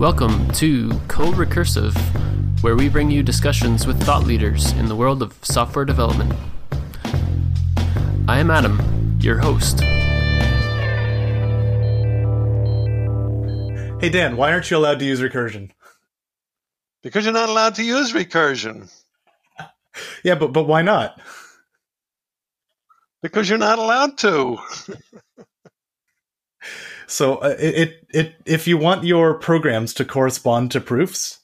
Welcome to Co-Recursive, where we bring you discussions with thought leaders in the world of software development. I am Adam, your host. Hey Dan, why aren't you allowed to use recursion? Because you're not allowed to use recursion. Yeah, but why not? Because you're not allowed to. So if you want your programs to correspond to proofs,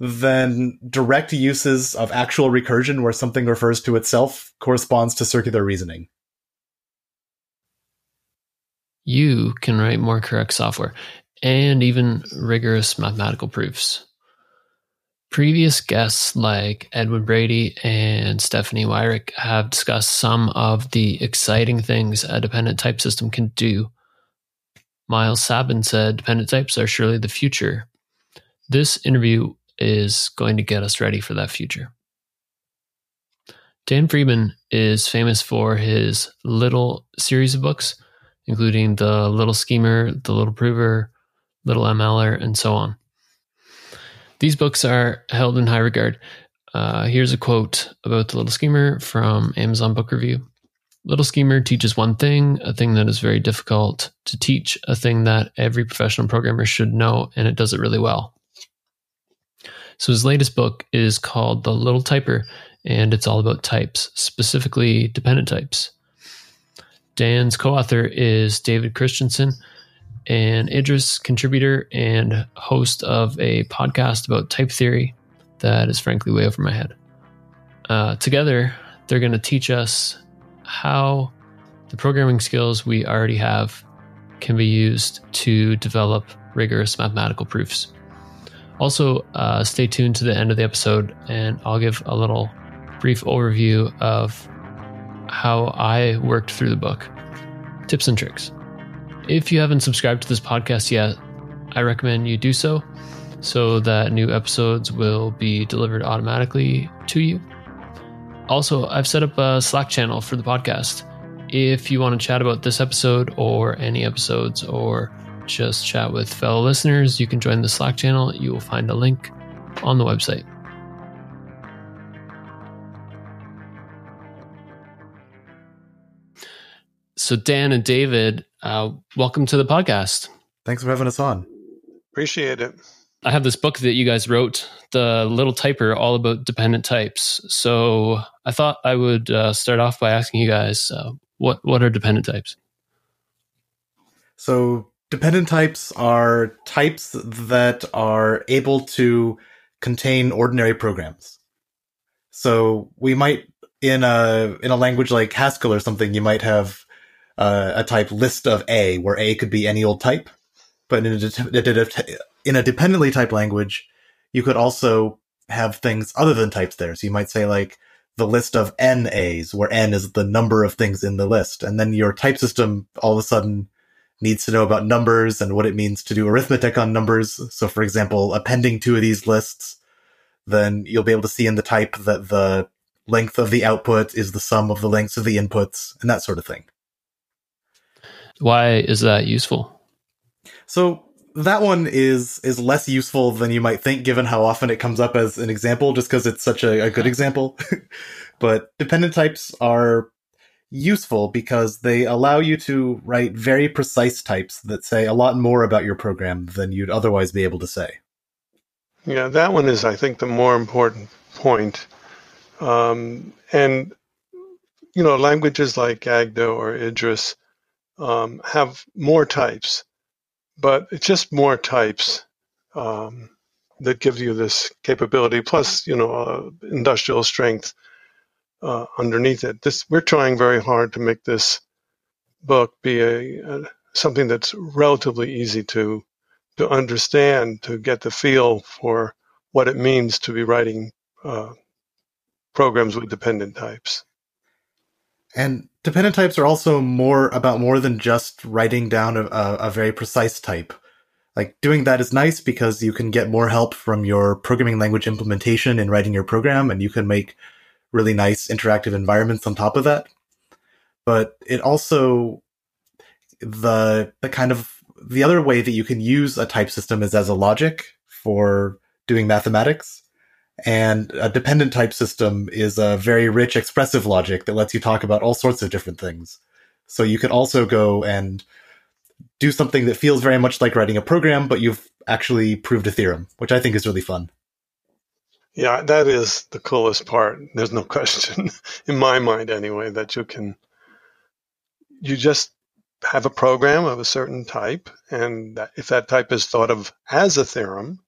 then direct uses of actual recursion where something refers to itself corresponds to circular reasoning. You can write more correct software and even rigorous mathematical proofs. Previous guests like Edwin Brady and Stephanie Weirich have discussed some of the exciting things a dependent type system can do. Miles Sabin said, dependent types are surely the future. This interview is going to get us ready for that future. Dan Friedman is famous for his Little series of books, including The Little Schemer, The Little Prover, Little MLer, and so on. These books are held in high regard. Here's a quote about The Little Schemer from Amazon Book Review. Little Schemer teaches one thing, a thing that is very difficult to teach, a thing that every professional programmer should know, and it does it really well. So his latest book is called The Little Typer, and it's all about types, specifically dependent types. Dan's co-author is David Christensen, an Idris contributor and host of a podcast about type theory that is frankly way over my head. Together, they're going to teach us how the programming skills we already have can be used to develop rigorous mathematical proofs. Also, stay tuned to the end of the episode, and I'll give a little brief overview of how I worked through the book. Tips and tricks. If you haven't subscribed to this podcast yet, I recommend you do so, so that new episodes will be delivered automatically to you. Also, I've set up a Slack channel for the podcast. If you want to chat about this episode or any episodes or just chat with fellow listeners, you can join the Slack channel. You will find a link on the website. So Dan and David, welcome to the podcast. Thanks for having us on. Appreciate it. I have this book that you guys wrote, The Little Typer, all about dependent types. So I thought I would start off by asking you guys, what are dependent types? So dependent types are types that are able to contain ordinary programs. So we might, in a language like Haskell or something, you might have a type list of A, where A could be any old type. But in a dependently typed language, you could also have things other than types there. So you might say like the list of N A's, where N is the number of things in the list. And then your type system all of a sudden needs to know about numbers and what it means to do arithmetic on numbers. So for example, appending two of these lists, then you'll be able to see in the type that the length of the output is the sum of the lengths of the inputs and that sort of thing. Why is that useful? So that one is less useful than you might think, given how often it comes up as an example, just because it's such a good example. But dependent types are useful because they allow you to write very precise types that say a lot more about your program than you'd otherwise be able to say. Yeah, that one is, I think, the more important point. And, you know, languages like Agda or Idris have more types, but it's just more types that gives you this capability, plus, you know, industrial strength underneath it. We're trying very hard to make this book be something that's relatively easy to understand, to get the feel for what it means to be writing programs with dependent types. And dependent types are also more than just writing down a very precise type. Like doing that is nice because you can get more help from your programming language implementation in writing your program, and you can make really nice interactive environments on top of that. But it also, the kind of The other way that you can use a type system is as a logic for doing mathematics. And a dependent type system is a very rich expressive logic that lets you talk about all sorts of different things. So you can also go and do something that feels very much like writing a program, but you've actually proved a theorem, which I think is really fun. Yeah, that is the coolest part. There's no question, in my mind anyway, that you just have a program of a certain type, and if that type is thought of as a theorem,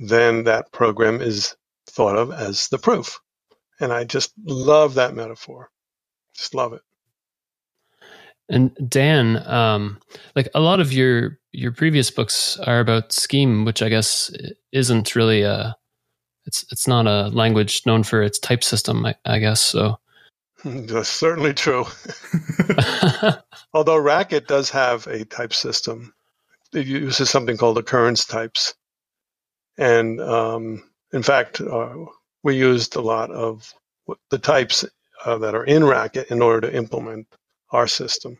then that program is thought of as the proof. And I just love that metaphor. Just love it. And Dan, like a lot of your previous books are about Scheme, which I guess isn't really it's not a language known for its type system, I guess. So that's certainly true. Although Racket does have a type system. It uses something called occurrence types. And in fact, we used a lot of the types that are in Racket in order to implement our system.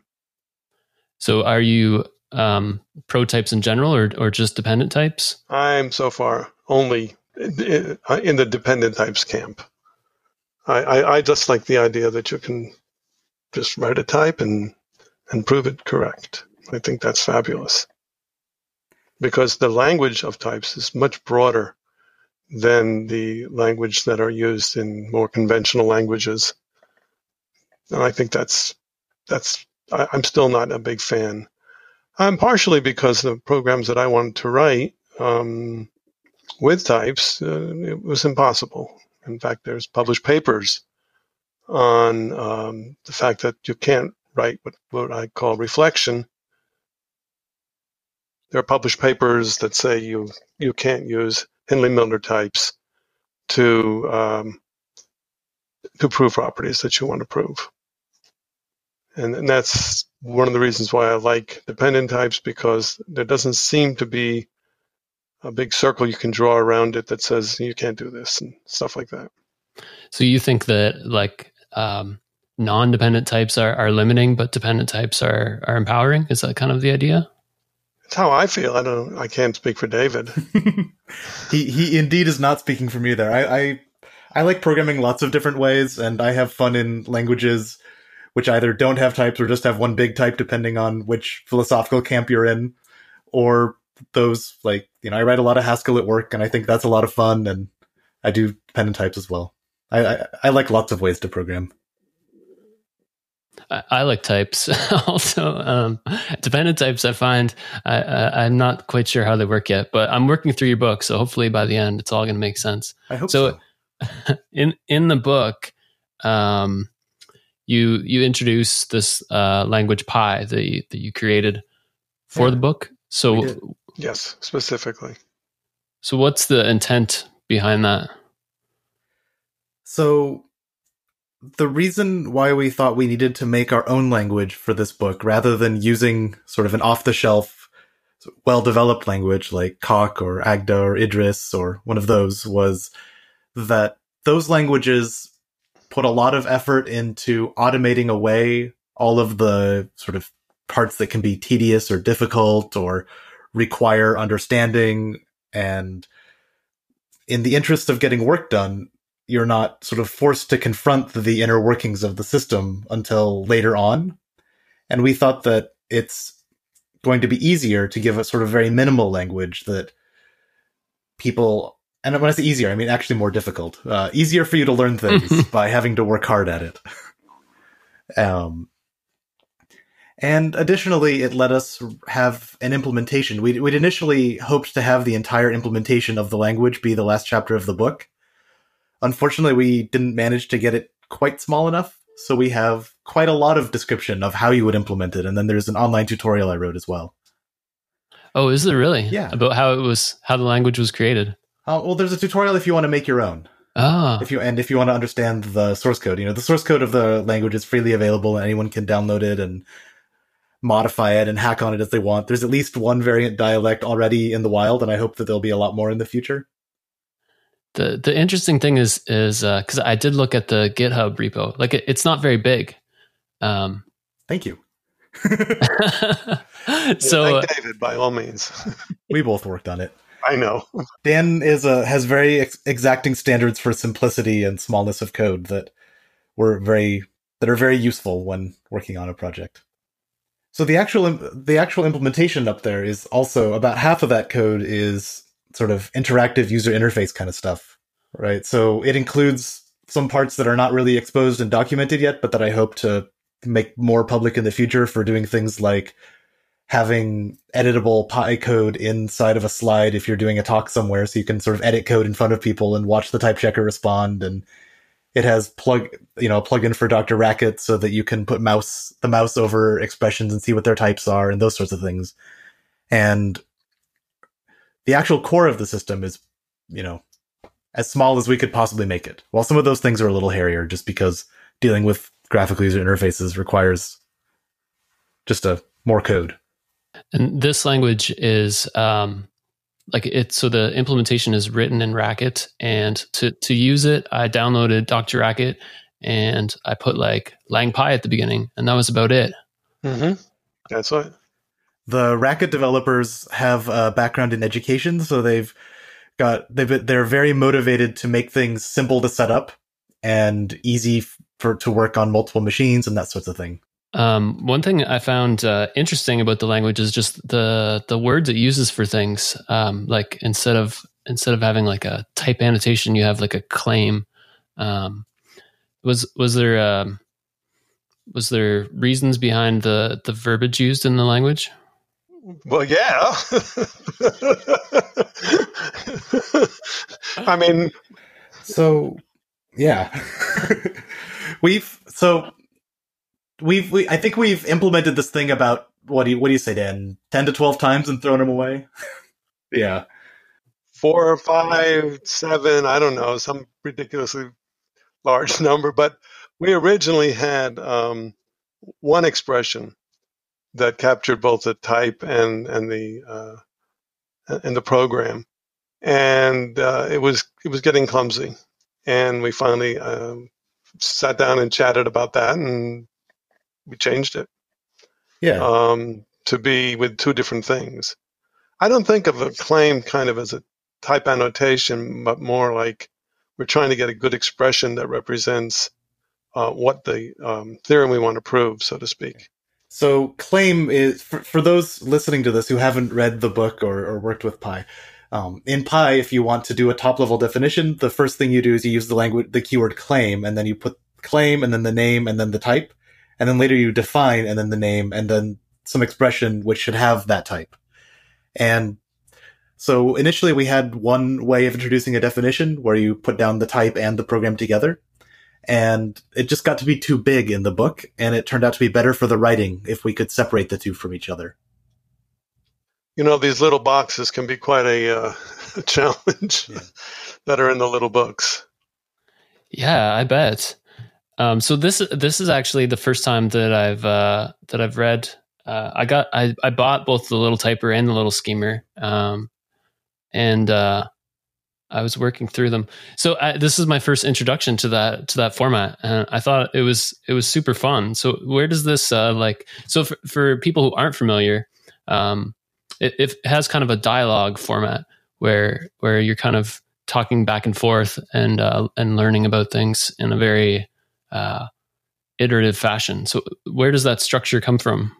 So are you pro types in general or just dependent types? I'm so far only in the dependent types camp. I just like the idea that you can just write a type and prove it correct. I think that's fabulous. Because the language of types is much broader than the language that are used in more conventional languages. And I think I'm still not a big fan. I'm partially because the programs that I wanted to write with types, it was impossible. In fact, there's published papers on the fact that you can't write what I call reflection. There are published papers that say you can't use Hindley-Milner types to prove properties that you want to prove. And that's one of the reasons why I like dependent types, because there doesn't seem to be a big circle you can draw around it that says you can't do this and stuff like that. So you think that non-dependent types are limiting, but dependent types are empowering? Is that kind of the idea? It's how I feel. I can't speak for David. He indeed is not speaking for me there. I like programming lots of different ways, and I have fun in languages which either don't have types or just have one big type, depending on which philosophical camp you're in, or those I write a lot of Haskell at work, and I think that's a lot of fun. And I do dependent types as well. I like lots of ways to program. I like types also. Dependent types, I find I'm not quite sure how they work yet, but I'm working through your book, so hopefully by the end it's all going to make sense. I hope so. In the book, You introduce this language Pi that you created for the book. So yes, specifically. So what's the intent behind that? So the reason why we thought we needed to make our own language for this book, rather than using sort of an off-the-shelf, well-developed language like Coq or Agda or Idris or one of those, was that those languages put a lot of effort into automating away all of the sort of parts that can be tedious or difficult or require understanding. And in the interest of getting work done, you're not sort of forced to confront the inner workings of the system until later on. And we thought that it's going to be easier to give a sort of very minimal language that people... And when I say easier, I mean actually more difficult. Easier for you to learn things by having to work hard at it. And additionally, it let us have an implementation. We'd initially hoped to have the entire implementation of the language be the last chapter of the book. Unfortunately, we didn't manage to get it quite small enough, so we have quite a lot of description of how you would implement it. And then there's an online tutorial I wrote as well. Oh, is there really? Yeah. About how the language was created. Well, there's a tutorial if you want to make your own. Ah. If you want to understand the source code. The source code of the language is freely available, and anyone can download it and modify it and hack on it as they want. There's at least one variant dialect already in the wild, and I hope that there'll be a lot more in the future. The interesting thing is because I did look at the GitHub repo. It's not very big. Thank you. So thank David, by all means. We both worked on it. I know. Dan has very exacting standards for simplicity and smallness of code that are very useful when working on a project. So the actual implementation up there is also about half of that code is sort of interactive user interface kind of stuff, right? So it includes some parts that are not really exposed and documented yet, but that I hope to make more public in the future for doing things like having editable Pi code inside of a slide if you're doing a talk somewhere, so you can sort of edit code in front of people and watch the type checker respond. And it has a plugin for Dr. Racket so that you can put the mouse over expressions and see what their types are and those sorts of things. And the actual core of the system is, as small as we could possibly make it. While some of those things are a little hairier, just because dealing with graphical user interfaces requires just more code. And this language is so the implementation is written in Racket, and to use it, I downloaded Dr. Racket and I put lang pi at the beginning, and that was about it. Mm-hmm. That's right. The Racket developers have a background in education, so they're very motivated to make things simple to set up and easy to work on multiple machines and that sort of thing. One thing I found interesting about the language is just the words it uses for things. Like instead of having a type annotation, you have a claim. Was there reasons behind the verbiage used in the language? Well, yeah. I mean, so yeah, I think we've implemented this thing about, what do you say, Dan? 10 to 12 times and thrown them away. Yeah. 4 or 5, 7, I don't know, some ridiculously large number. But we originally had one expression that captured both the type and the program, and it was getting clumsy, and we finally sat down and chatted about that, and we changed it. Yeah. To be with two different things. I don't think of a claim kind of as a type annotation, but more like we're trying to get a good expression that represents what the theorem we want to prove, so to speak. So claim is, for those listening to this who haven't read the book or worked with Pi, in Pi, if you want to do a top-level definition, the first thing you do is you use the keyword claim, and then you put claim, and then the name, and then the type, and then later you define, and then the name, and then some expression which should have that type. And so initially we had one way of introducing a definition where you put down the type and the program together. And it just got to be too big in the book, and it turned out to be better for the writing if we could separate the two from each other. You know, these little boxes can be quite a challenge. Yeah. That are in the little books. Yeah, I bet. So this is actually the first time that I've read. I bought both The Little Typer and The Little Schemer, and I was working through them. So this is my first introduction to that format, and I thought it was super fun. So where does this for people who aren't familiar, it has kind of a dialogue format where you're kind of talking back and forth and learning about things in a very iterative fashion. So where does that structure come from?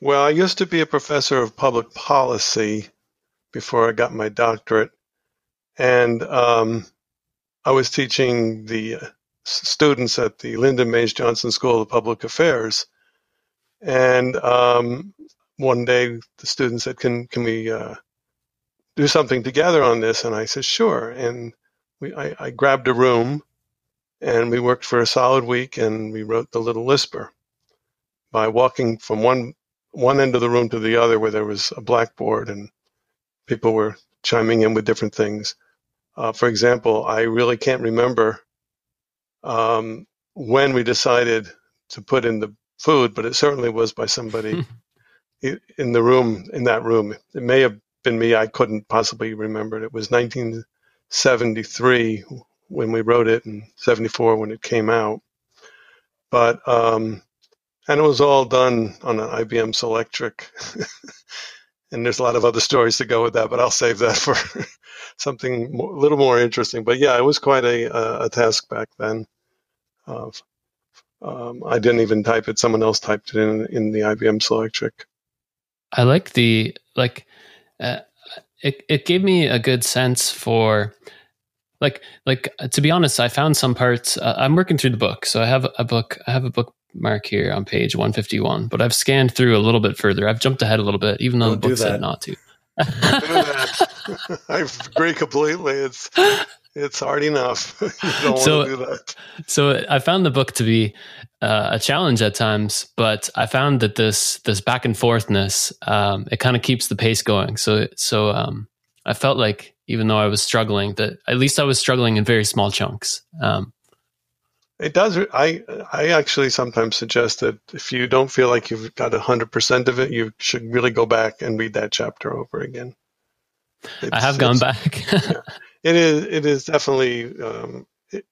Well, I used to be a professor of public policy before I got my doctorate. And I was teaching the students at the Lyndon Baines Johnson School of Public Affairs. And one day the student said, can we do something together on this? And I said, sure. And I grabbed a room, and we worked for a solid week, and we wrote The Little Lisper by walking from one end of the room to the other, where there was a blackboard and people were chiming in with different things. For example, I really can't remember when we decided to put in the food, but it certainly was by somebody in the room, in that room. It may have been me. I couldn't possibly remember it. It was 1973 when we wrote it and 74 when it came out. But And it was all done on an IBM Selectric. And there's a lot of other stories to go with that, but I'll save that for something a little more interesting. But yeah, it was quite a task back then. I didn't even type it. Someone else typed it in the IBM Selectric. I like the, it gave me a good sense for, like to be honest, I found some parts, I'm working through the book. So I have a bookmark here on page 151, but I've scanned through a little bit further. I've jumped ahead a little bit, even though the book said not to. I agree completely. It's hard enough. You don't want to do that. So I found the book to be a challenge at times, but I found that this back and forthness, it kind of keeps the pace going. So I felt like, even though I was struggling, that at least I was struggling in very small chunks. It does. I actually sometimes suggest that if you don't feel like you've got 100% of it, you should really go back and read that chapter over again. I have gone back. Yeah. It is definitely,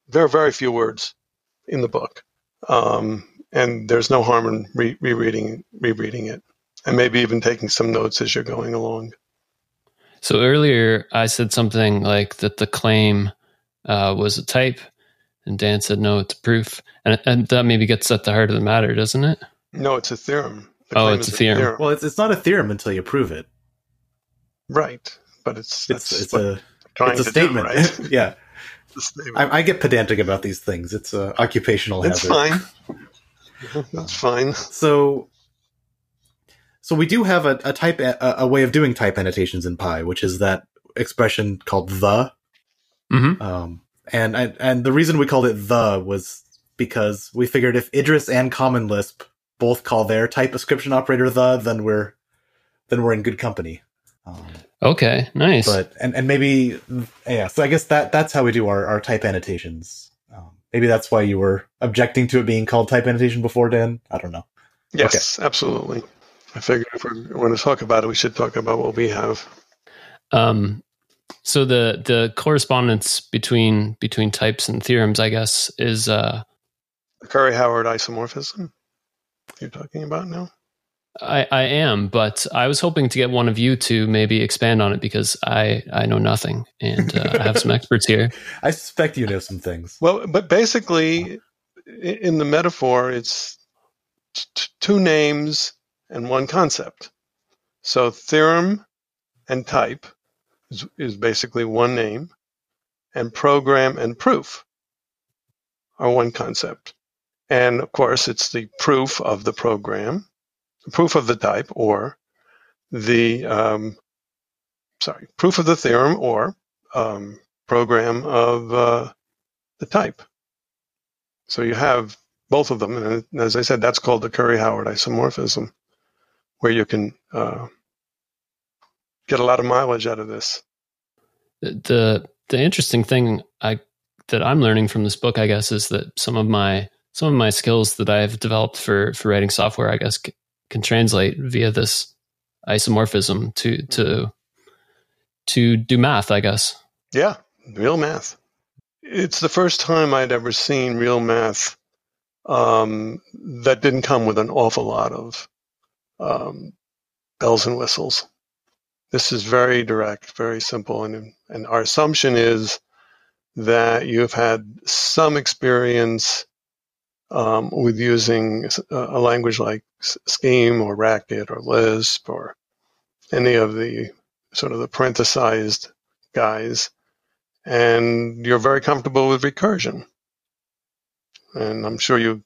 there are very few words in the book. And there's no harm in rereading it, and maybe even taking some notes as you're going along. So earlier I said something like that the claim was a type, and Dan said, no, it's a proof. And that maybe gets at the heart of the matter, doesn't it? No, it's a theorem. The claim is a theorem. Well, it's not a theorem until you prove it. Right. But it's a statement, right? Yeah. It's a statement. I get pedantic about these things. It's an occupational hazard. It's fine. That's fine. So we do have a way of doing type annotations in Pi, which is that expression called the. Mm-hmm. And the reason we called it the was because we figured if Idris and Common Lisp both call their type description operator the, then we're in good company. Okay, nice. But and maybe, yeah, so I guess that's how we do our type annotations. Maybe that's why you were objecting to it being called type annotation before, Dan? I don't know. Yes, okay. Absolutely. I figured if we want to talk about it, we should talk about what we have. So the correspondence between types and theorems, I guess, is the Curry-Howard isomorphism you're talking about now? I am, but I was hoping to get one of you to maybe expand on it, because I know nothing, and I have some experts here. I suspect you know some things. Well, but basically, in the metaphor, it's two names and one concept. So theorem and type is basically one name, and program and proof are one concept. And, of course, it's the proof of the program, proof of the type, or the proof of the theorem, or program of the type. So you have both of them, and as I said, that's called the Curry-Howard isomorphism, where you can get a lot of mileage out of this. The interesting thing that I'm learning from this book, I guess, is that some of my skills that I've developed for writing software, I guess, can translate via this isomorphism to do math, I guess. Yeah, real math. It's the first time I'd ever seen real math that didn't come with an awful lot of bells and whistles. This is very direct, very simple, and our assumption is that you've had some experience with using a language like Scheme or Racket or Lisp or any of the sort of the parenthesized guys, and you're very comfortable with recursion. And I'm sure you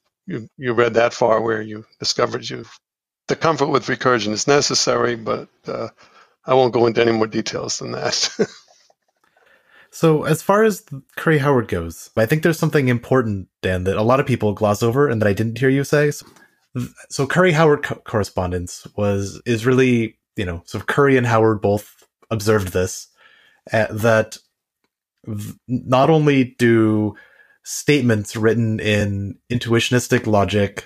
read that far where you discovered the comfort with recursion is necessary, but I won't go into any more details than that. So as far as Curry-Howard goes, I think there's something important, Dan, that a lot of people gloss over and that I didn't hear you say. So Curry-Howard correspondence is really, sort of Curry and Howard both observed this, that not only do statements written in intuitionistic logic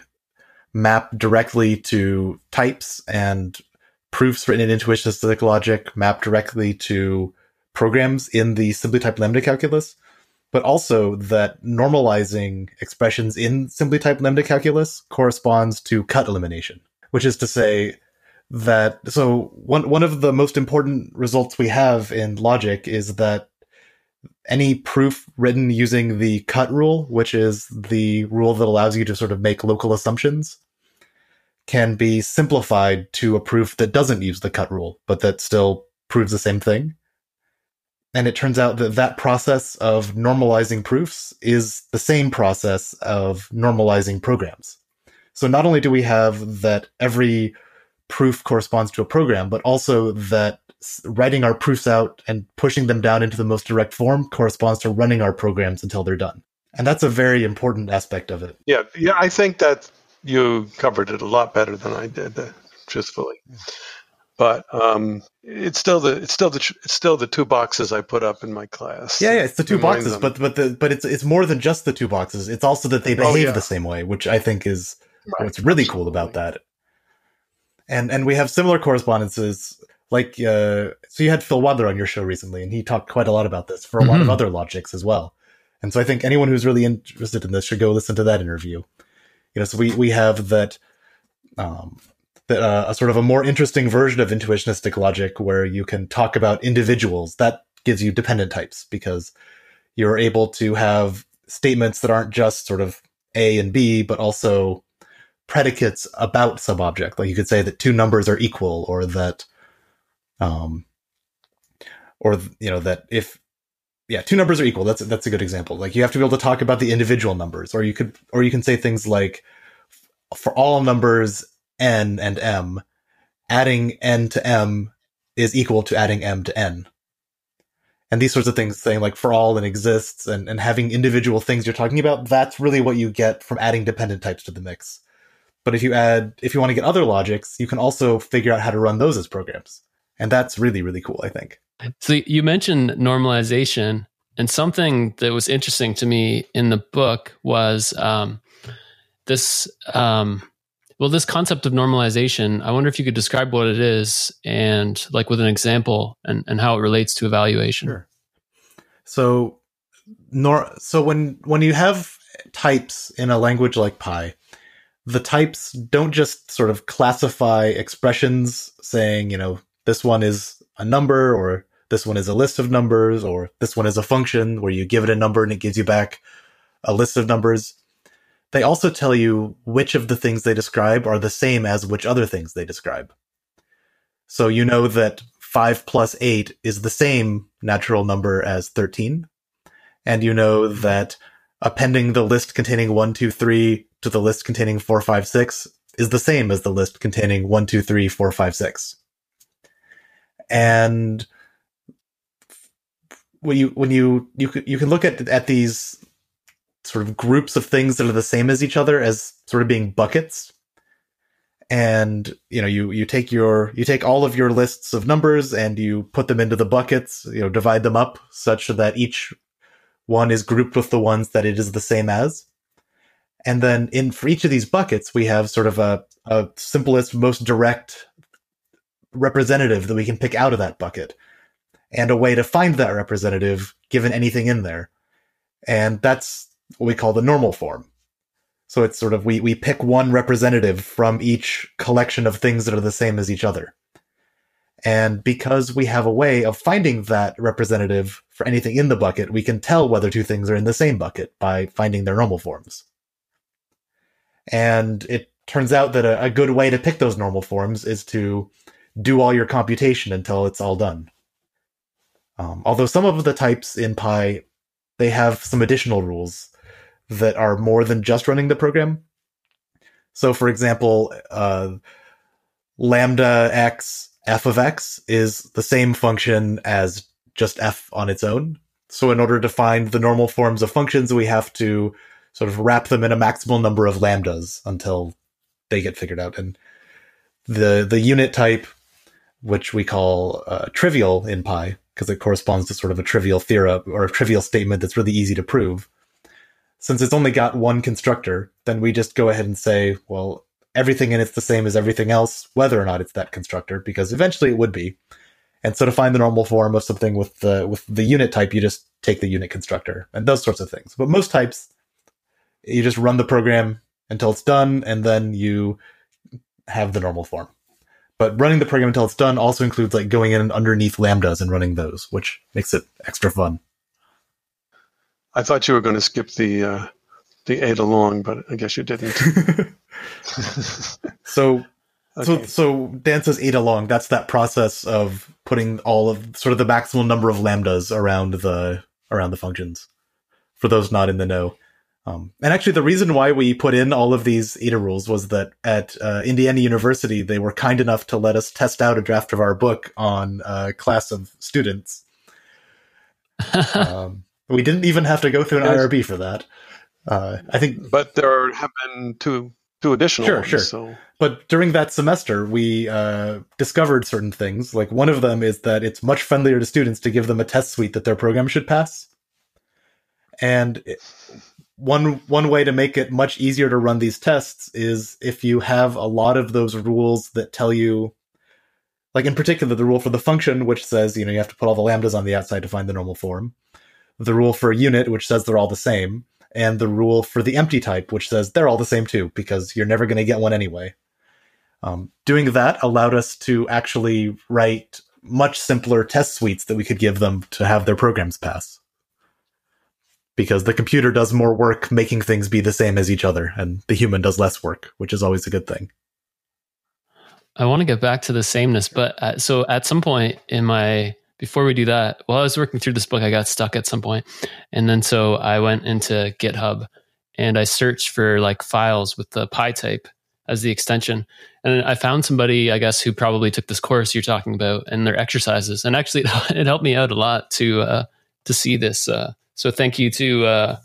map directly to types, and proofs written in intuitionistic logic map directly to programs in the simply typed lambda calculus, but also that normalizing expressions in simply typed lambda calculus corresponds to cut elimination, which is to say that, so one of the most important results we have in logic is that any proof written using the cut rule, which is the rule that allows you to sort of make local assumptions, can be simplified to a proof that doesn't use the cut rule, but that still proves the same thing. And it turns out that that process of normalizing proofs is the same process of normalizing programs. So not only do we have that every proof corresponds to a program, but also that writing our proofs out and pushing them down into the most direct form corresponds to running our programs until they're done. And that's a very important aspect of it. Yeah, I think that you covered it a lot better than I did, truthfully. But it's still the two boxes I put up in my class. Yeah, it's the two boxes, but it's more than just the two boxes. It's also that they behave the same way, which I think is what's really cool about that. And we have similar correspondences. Like, so you had Phil Wadler on your show recently, and he talked quite a lot about this for a lot of other logics as well. And so I think anyone who's really interested in this should go listen to that interview. You know, so we have that, a sort of a more interesting version of intuitionistic logic where you can talk about individuals. That gives you dependent types because you're able to have statements that aren't just sort of A and B, but also predicates about some object. Like you could say that two numbers are equal, or that... two numbers are equal. That's a good example. Like you have to be able to talk about the individual numbers, or you can say things like for all numbers n and m, adding n to m is equal to adding m to n. And these sorts of things, saying like for all and exists and having individual things you're talking about, that's really what you get from adding dependent types to the mix. But if you want to get other logics, you can also figure out how to run those as programs. And that's really, really cool, I think. So you mentioned normalization, and something that was interesting to me in the book was this concept of normalization. I wonder if you could describe what it is and like with an example and how it relates to evaluation. Sure. So when you have types in a language like Pi, the types don't just sort of classify expressions saying, you know, this one is a number, or this one is a list of numbers, or this one is a function where you give it a number and it gives you back a list of numbers. They also tell you which of the things they describe are the same as which other things they describe. So you know that 5 plus 8 is the same natural number as 13. And you know that appending the list containing 1, 2, 3 to the list containing 4, 5, 6 is the same as the list containing 1, 2, 3, 4, 5, 6. And when you can look at these sort of groups of things that are the same as each other as sort of being buckets, and you know you take all of your lists of numbers and you put them into the buckets, you know, divide them up such that each one is grouped with the ones that it is the same as, and then for each of these buckets we have sort of a simplest, most direct representative that we can pick out of that bucket and a way to find that representative given anything in there. And that's what we call the normal form. So it's sort of we pick one representative from each collection of things that are the same as each other. And because we have a way of finding that representative for anything in the bucket, we can tell whether two things are in the same bucket by finding their normal forms. And it turns out that a good way to pick those normal forms is to do all your computation until it's all done. Although some of the types in Pi, they have some additional rules that are more than just running the program. So for example, lambda x, f of x is the same function as just f on its own. So in order to find the normal forms of functions, we have to sort of wrap them in a maximal number of lambdas until they get figured out. And the unit type, which we call trivial in Pi, because it corresponds to sort of a trivial theorem or a trivial statement that's really easy to prove. Since it's only got one constructor, then we just go ahead and say, well, everything in it's the same as everything else, whether or not it's that constructor, because eventually it would be. And so to find the normal form of something with the unit type, you just take the unit constructor and those sorts of things. But most types, you just run the program until it's done, and then you have the normal form. But running the program until it's done also includes like going in underneath lambdas and running those, which makes it extra fun. I thought you were going to skip the Ada Long, but I guess you didn't. So Dan says Ada Long. That's that process of putting all of sort of the maximal number of lambdas around the functions. For those not in the know. And actually, the reason why we put in all of these Ada rules was that at Indiana University, they were kind enough to let us test out a draft of our book on a class of students. We didn't even have to go through an IRB for that. I think, but there have been two additional ones. Sure. So. But during that semester, we discovered certain things. Like one of them is that it's much friendlier to students to give them a test suite that their program should pass. And one way to make it much easier to run these tests is if you have a lot of those rules that tell you, like in particular, the rule for the function, which says, you have to put all the lambdas on the outside to find the normal form, the rule for a unit, which says they're all the same, and the rule for the empty type, which says they're all the same too, because you're never going to get one anyway. Doing that allowed us to actually write much simpler test suites that we could give them to have their programs pass. Because the computer does more work making things be the same as each other, and the human does less work, which is always a good thing. I want to get back to the sameness, but so at some point in my... Before we do that, while I was working through this book, I got stuck at some point. And then so I went into GitHub and I searched for like files with the PyType as the extension. And I found somebody, I guess, who probably took this course you're talking about and their exercises. And actually, it helped me out a lot to see this. So thank you to, I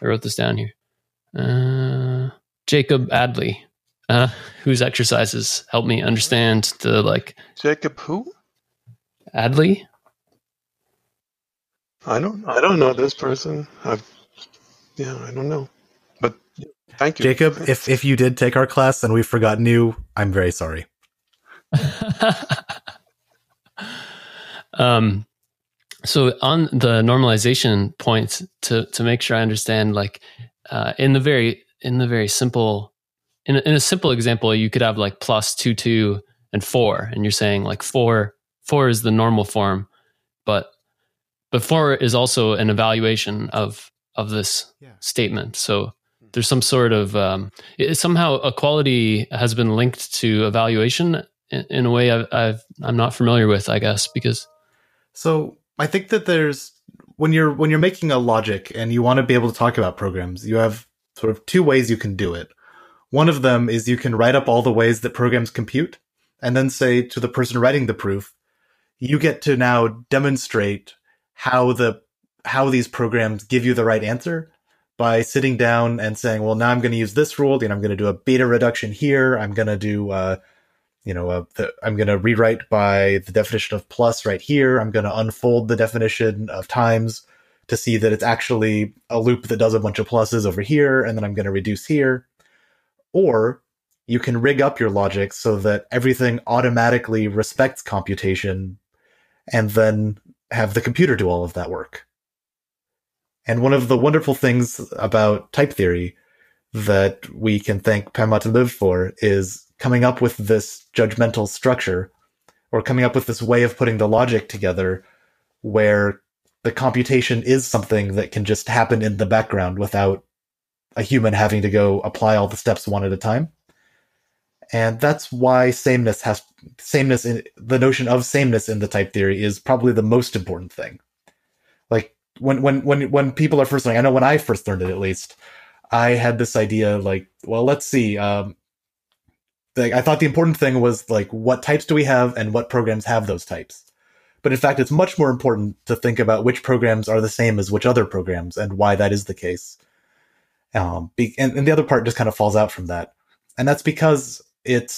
wrote this down here, Jacob Adley, whose exercises helped me understand the like... Jacob who? Adley? I don't know this person. I don't know. But thank you, Jacob. If you did take our class and we've forgotten you, I'm very sorry. So on the normalization point, to make sure I understand, like in a simple example, you could have like plus 2, 2, and 4, and you're saying like 4 is the normal form, but 4 is also an evaluation of this statement. So there's some sort of somehow equality has been linked to evaluation in a way I'm not familiar with, I guess, because. So I think that there's when you're making a logic and you want to be able to talk about programs, you have sort of two ways you can do it. One of them is you can write up all the ways that programs compute, and then say to the person writing the proof, you get to now demonstrate how these programs give you the right answer by sitting down and saying, well, now I'm going to use this rule, and I'm going to do a beta reduction here. I'm going to do, I'm going to rewrite by the definition of plus right here. I'm going to unfold the definition of times to see that it's actually a loop that does a bunch of pluses over here, and then I'm going to reduce here. Or you can rig up your logic so that everything automatically respects computation, and then have the computer do all of that work. And one of the wonderful things about type theory that we can thank Per Martin-Löf for is coming up with this judgmental structure, or coming up with this way of putting the logic together where the computation is something that can just happen in the background without a human having to go apply all the steps one at a time. And that's why the notion of sameness in the type theory is probably the most important thing. Like when people are first learning, I know when I first learned it, at least I had this idea like, well, let's see. I thought the important thing was like, what types do we have and what programs have those types? But in fact, it's much more important to think about which programs are the same as which other programs and why that is the case. And the other part just kind of falls out from that. And that's because it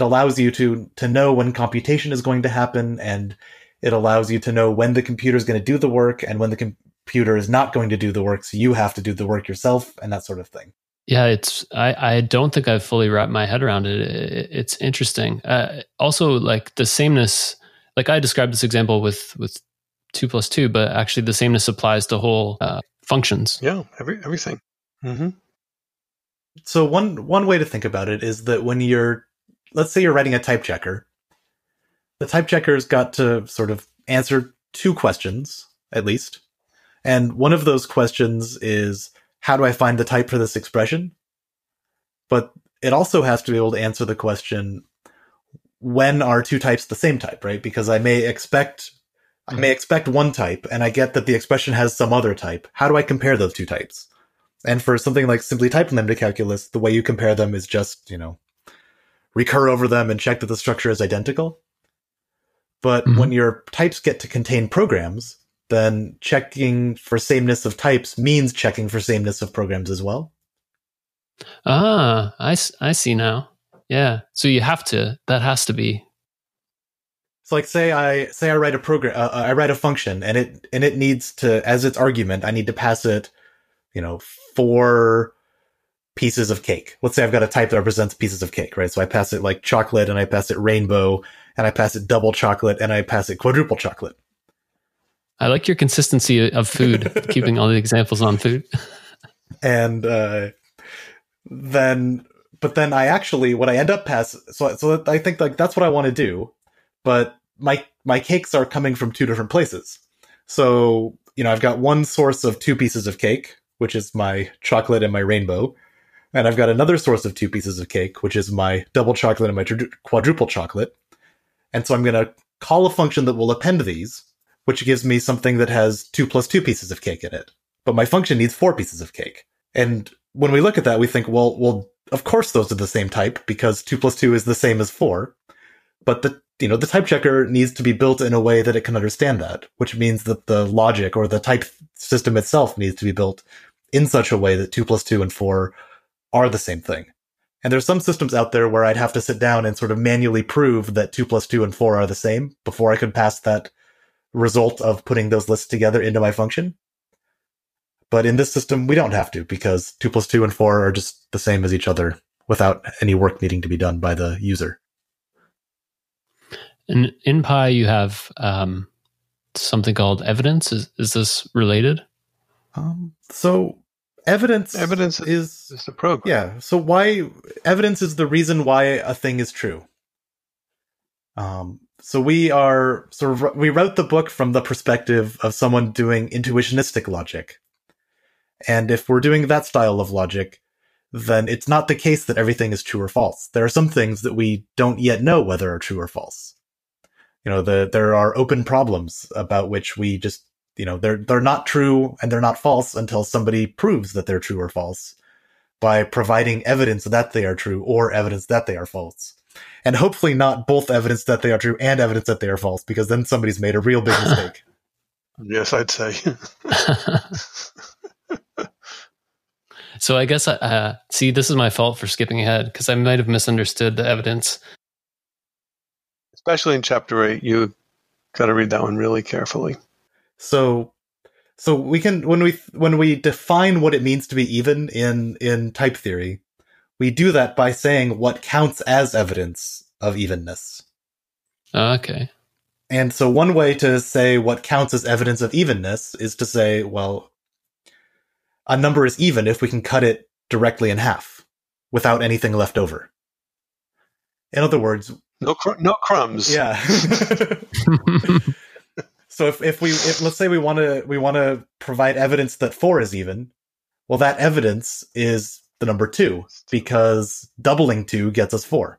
allows you to know when computation is going to happen, and it allows you to know when the computer is going to do the work and when the computer is not going to do the work. So you have to do the work yourself and that sort of thing. Yeah, I don't think I've fully wrapped my head around it. It's interesting. Also, like the sameness Like I described this example with 2 plus 2, but actually the sameness applies to whole functions. Yeah, everything. Mm-hmm. So one way to think about it is that when you're, let's say you're writing a type checker, the type checker's got to sort of answer two questions, at least. And one of those questions is, how do I find the type for this expression? But it also has to be able to answer the question, when are two types the same type, right? Because I may expect one type, and I get that the expression has some other type. How do I compare those two types? And for something like simply typed lambda calculus, the way you compare them is just, recur over them and check that the structure is identical. But when your types get to contain programs, then checking for sameness of types means checking for sameness of programs as well. Ah, I see now. Yeah. So that has to be. So like say I write a program, I write a function, and it needs to, as its argument, I need to pass it, 4 pieces of cake. Let's say I've got a type that represents pieces of cake, right? So I pass it like chocolate, and I pass it rainbow, and I pass it double chocolate, and I pass it quadruple chocolate. I like your consistency of food, keeping all the examples on food. And then I actually, what I end up passing, so I think like that's what I want to do, but my cakes are coming from two different places. So, I've got one source of 2 pieces of cake, which is my chocolate and my rainbow. And I've got another source of 2 pieces of cake, which is my double chocolate and my quadruple chocolate. And so I'm going to call a function that will append these, which gives me something that has 2 plus 2 pieces of cake in it. But my function needs 4 pieces of cake. And when we look at that, we think, well, of course those are the same type, because 2 plus 2 is the same as 4. But the type checker needs to be built in a way that it can understand that, which means that the logic or the type system itself needs to be built in such a way that 2 plus 2 and 4 are the same thing. And there's some systems out there where I'd have to sit down and sort of manually prove that 2 plus 2 and 4 are the same before I could pass that result of putting those lists together into my function. But in this system, we don't have to, because 2 plus 2 and 4 are just the same as each other without any work needing to be done by the user. And in Pi, you have something called evidence. Is this related? So evidence is the program. Yeah. So why evidence is the reason why a thing is true. So we wrote the book from the perspective of someone doing intuitionistic logic. And if we're doing that style of logic, then it's not the case that everything is true or false. There are some things that we don't yet know whether are true or false. There are open problems about which we just, they're not true and they're not false until somebody proves that they're true or false by providing evidence that they are true or evidence that they are false. And hopefully not both evidence that they are true and evidence that they are false, because then somebody's made a real big mistake. Yes, I'd say. So I guess, see, this is my fault for skipping ahead, because I might have misunderstood the evidence. Especially in Chapter 8, you got to read that one really carefully. So we can, when we define what it means to be even in type theory, we do that by saying what counts as evidence of evenness. Okay. And so one way to say what counts as evidence of evenness is to say, well, a number is even if we can cut it directly in half without anything left over. In other words, no crumbs. Yeah. So if let's say we want to provide evidence that 4 is even, well, that evidence is the number 2, because doubling 2 gets us 4.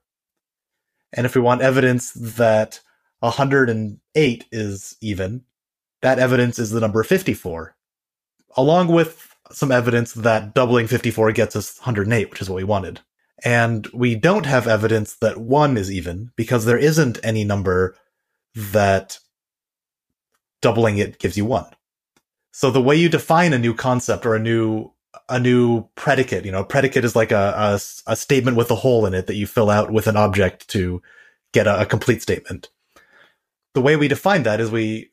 And if we want evidence that 108 is even, that evidence is the number 54, along with some evidence that doubling 54 gets us 108, which is what we wanted. And we don't have evidence that 1 is even, because there isn't any number that doubling it gives you 1. So the way you define a new concept or a new predicate, a predicate is like a statement with a hole in it that you fill out with an object to get a complete statement. The way we define that is we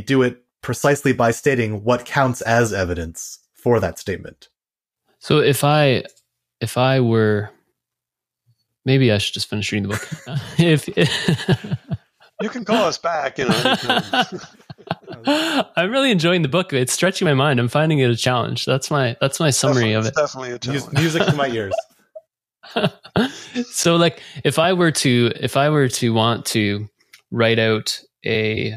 do it precisely by stating what counts as evidence for that statement. So if I were, maybe I should just finish reading the book. if You can call us back, you know. I'm really enjoying the book. It's stretching my mind. I'm finding it a challenge. That's my summary of it. Definitely a challenge. Music to my ears. So, like, if I were to want to write out a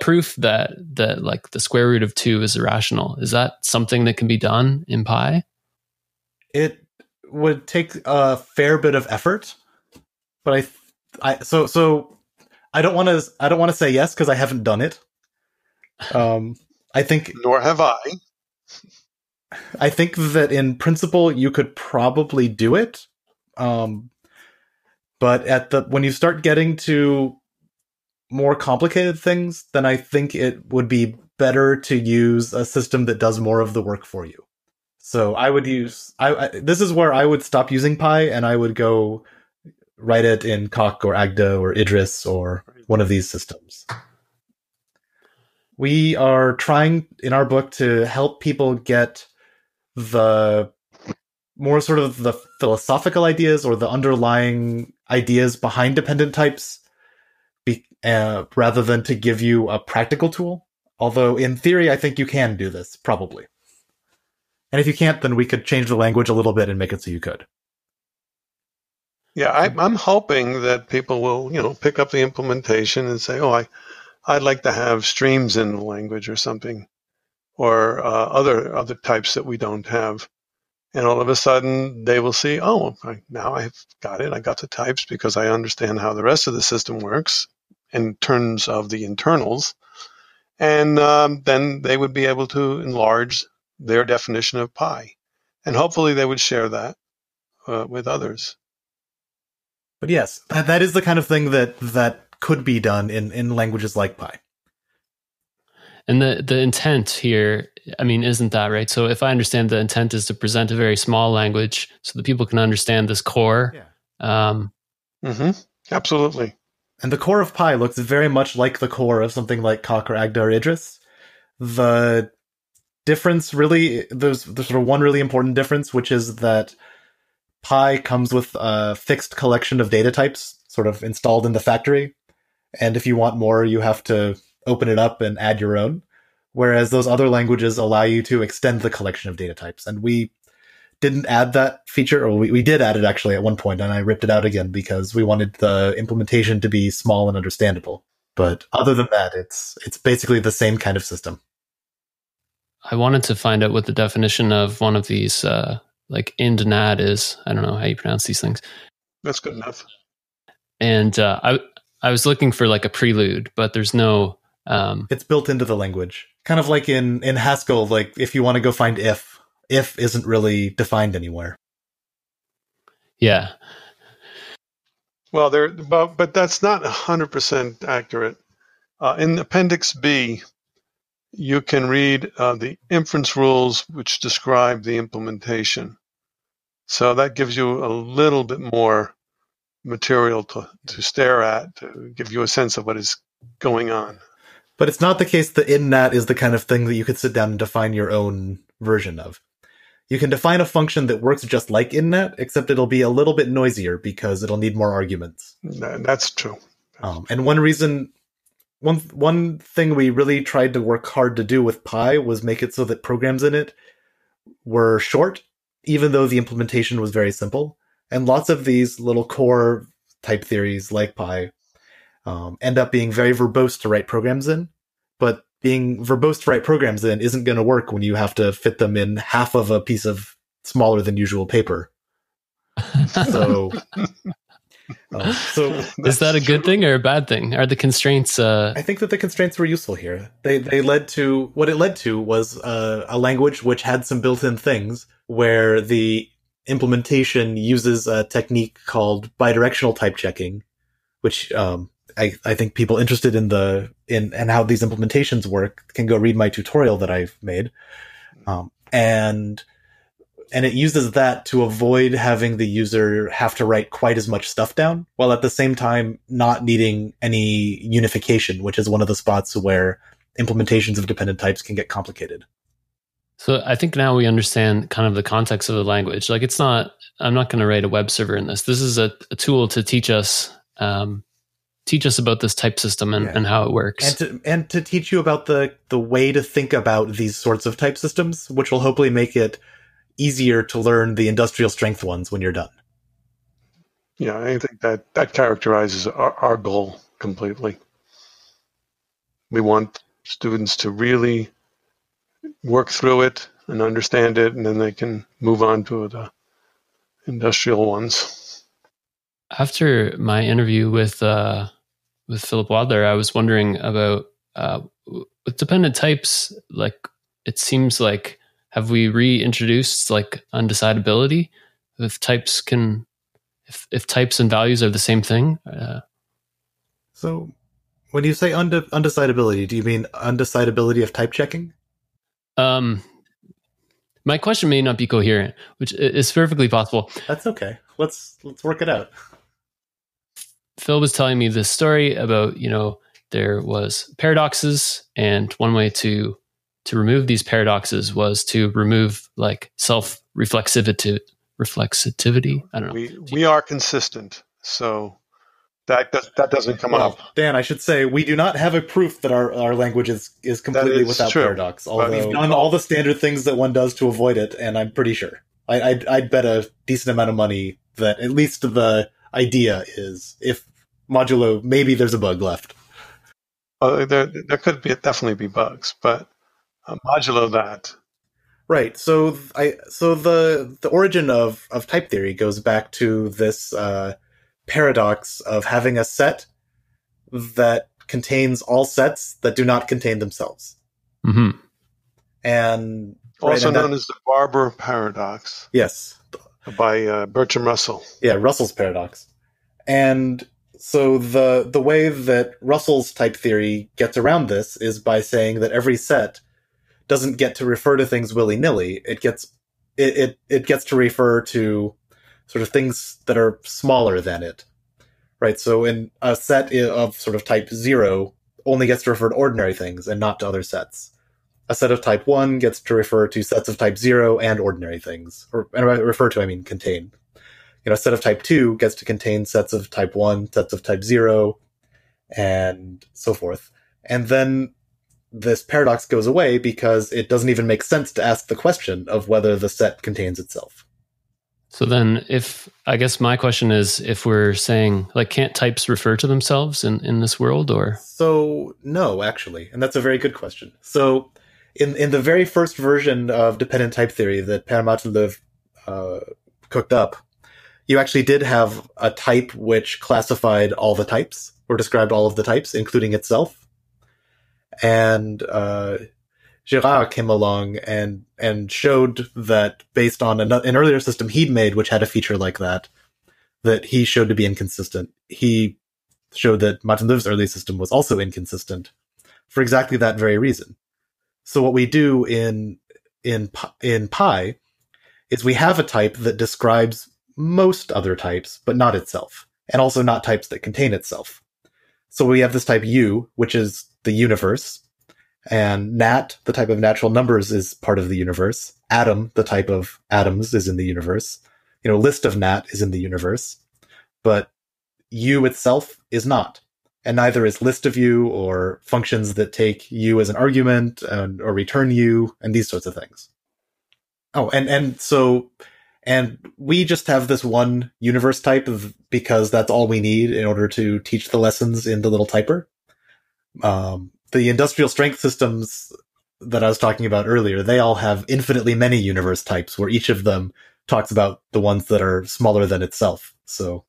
proof that like the square root of 2 is irrational, is that something that can be done in Pi? It would take a fair bit of effort, but I I don't want to say yes because I haven't done it. I think, nor have I. I think that in principle you could probably do it, but when you start getting to more complicated things, then I think it would be better to use a system that does more of the work for you. So I would use. This is where I would stop using Pi and I would go write it in Coq or Agda or Idris or one of these systems. We are trying in our book to help people get the more sort of the philosophical ideas or the underlying ideas behind dependent types rather than to give you a practical tool. Although in theory, I think you can do this, probably. And if you can't, then we could change the language a little bit and make it so you could. Yeah, I'm hoping that people will, you know, pick up the implementation and say, oh, I'd like to have streams in the language or something, or other types that we don't have. And all of a sudden they will see, oh, now I've got it. I got the types because I understand how the rest of the system works in terms of the internals. And then they would be able to enlarge their definition of Pi. And hopefully they would share that with others. But yes, that is the kind of thing that could be done in languages like Pi. And the intent here, I mean, isn't that right? So if I understand, the intent is to present a very small language so that people can understand this core. Yeah. Absolutely. And the core of Pi looks very much like the core of something like Coq or Agda or Idris. The difference really, there's sort of one really important difference, which is that Pi comes with a fixed collection of data types sort of installed in the factory. And if you want more, you have to open it up and add your own. Whereas those other languages allow you to extend the collection of data types. And we didn't add that feature, or we did add it actually at one point, and I ripped it out again because we wanted the implementation to be small and understandable. But other than that, it's basically the same kind of system. I wanted to find out what the definition of one of these like ind nad is. I don't know how you pronounce these things. That's good enough. And I was looking for like a prelude, but there's no. It's built into the language, kind of like in Haskell. Like if you want to go find if isn't really defined anywhere. Yeah. Well, but that's not 100% accurate. In Appendix B, you can read the inference rules which describe the implementation. So that gives you a little bit more material to stare at, to give you a sense of what is going on. But it's not the case that in-nat is the kind of thing that you could sit down and define your own version of. You can define a function that works just like in-nat, except it'll be a little bit noisier because it'll need more arguments. That's true. And one reason... One thing we really tried to work hard to do with Pi was make it so that programs in it were short, even though the implementation was very simple. And lots of these little core type theories like Pi end up being very verbose to write programs in. But being verbose to write programs in isn't going to work when you have to fit them in half of a piece of smaller than usual paper. So... So is that a good thing or a bad thing? Are the constraints? I think that the constraints were useful here. They led to what it led to was a language which had some built-in things where the implementation uses a technique called bidirectional type checking, which I think people interested in how these implementations work can go read my tutorial that I've made, And it uses that to avoid having the user have to write quite as much stuff down, while at the same time not needing any unification, which is one of the spots where implementations of dependent types can get complicated. So I think now we understand kind of the context of the language. Like I'm not going to write a web server in this. This is a tool to teach us teach us about this type system and how it works. And to teach you about the way to think about these sorts of type systems, which will hopefully make it easier to learn the industrial strength ones when you're done. Yeah, I think that characterizes our goal completely. We want students to really work through it and understand it, and then they can move on to the industrial ones. After my interview with Philip Wadler, I was wondering about with dependent types, like it seems like, have we reintroduced like undecidability? If types can, if types and values are the same thing? So when you say undecidability, do you mean undecidability of type checking? My question may not be coherent, which is perfectly possible. That's okay. Let's work it out. Phil was telling me this story about, there was paradoxes, and one way to remove these paradoxes was to remove like self-reflexivity. I don't know. We are consistent, so that doesn't come up. Dan, I should say we do not have a proof that our language is completely without paradox. Although we've done all the standard things that one does to avoid it, and I'm pretty sure. I'd bet a decent amount of money that at least the idea is, if modulo, maybe there's a bug left. There could definitely be bugs, but modulo that. Right. So the origin of type theory goes back to this paradox of having a set that contains all sets that do not contain themselves. Mm-hmm. And also known as the Barber paradox. Yes. By Bertrand Russell. Yeah, Russell's paradox. And so the way that Russell's type theory gets around this is by saying that every set doesn't get to refer to things willy-nilly. It gets to refer to sort of things that are smaller than it, right? So in a set of sort of type 0 only gets to refer to ordinary things and not to other sets. A set of type 1 gets to refer to sets of type 0 and ordinary things, contain. A set of type 2 gets to contain sets of type 1, sets of type 0, and so forth. And then this paradox goes away because it doesn't even make sense to ask the question of whether the set contains itself. So then I guess my question is, if we're saying, like, can't types refer to themselves in this world, or? So no, actually. And that's a very good question. So in the very first version of dependent type theory that Per Martin-Löf cooked up, you actually did have a type which classified all the types or described all of the types, including itself. And Girard came along and showed that based on an earlier system he'd made, which had a feature like that he showed to be inconsistent. He showed that Martin-Löf's early system was also inconsistent for exactly that very reason. So what we do in Pi is we have a type that describes most other types, but not itself, and also not types that contain itself. So we have this type U, which is the universe, and nat, the type of natural numbers, is part of the universe. Atom, the type of atoms, is in the universe. List of nat is in the universe, but U itself is not, and neither is list of U or functions that take U as an argument or return U and these sorts of things. Oh, and we just have this one universe type because that's all we need in order to teach the lessons in The Little Typer. The industrial strength systems that I was talking about earlier, they all have infinitely many universe types where each of them talks about the ones that are smaller than itself. So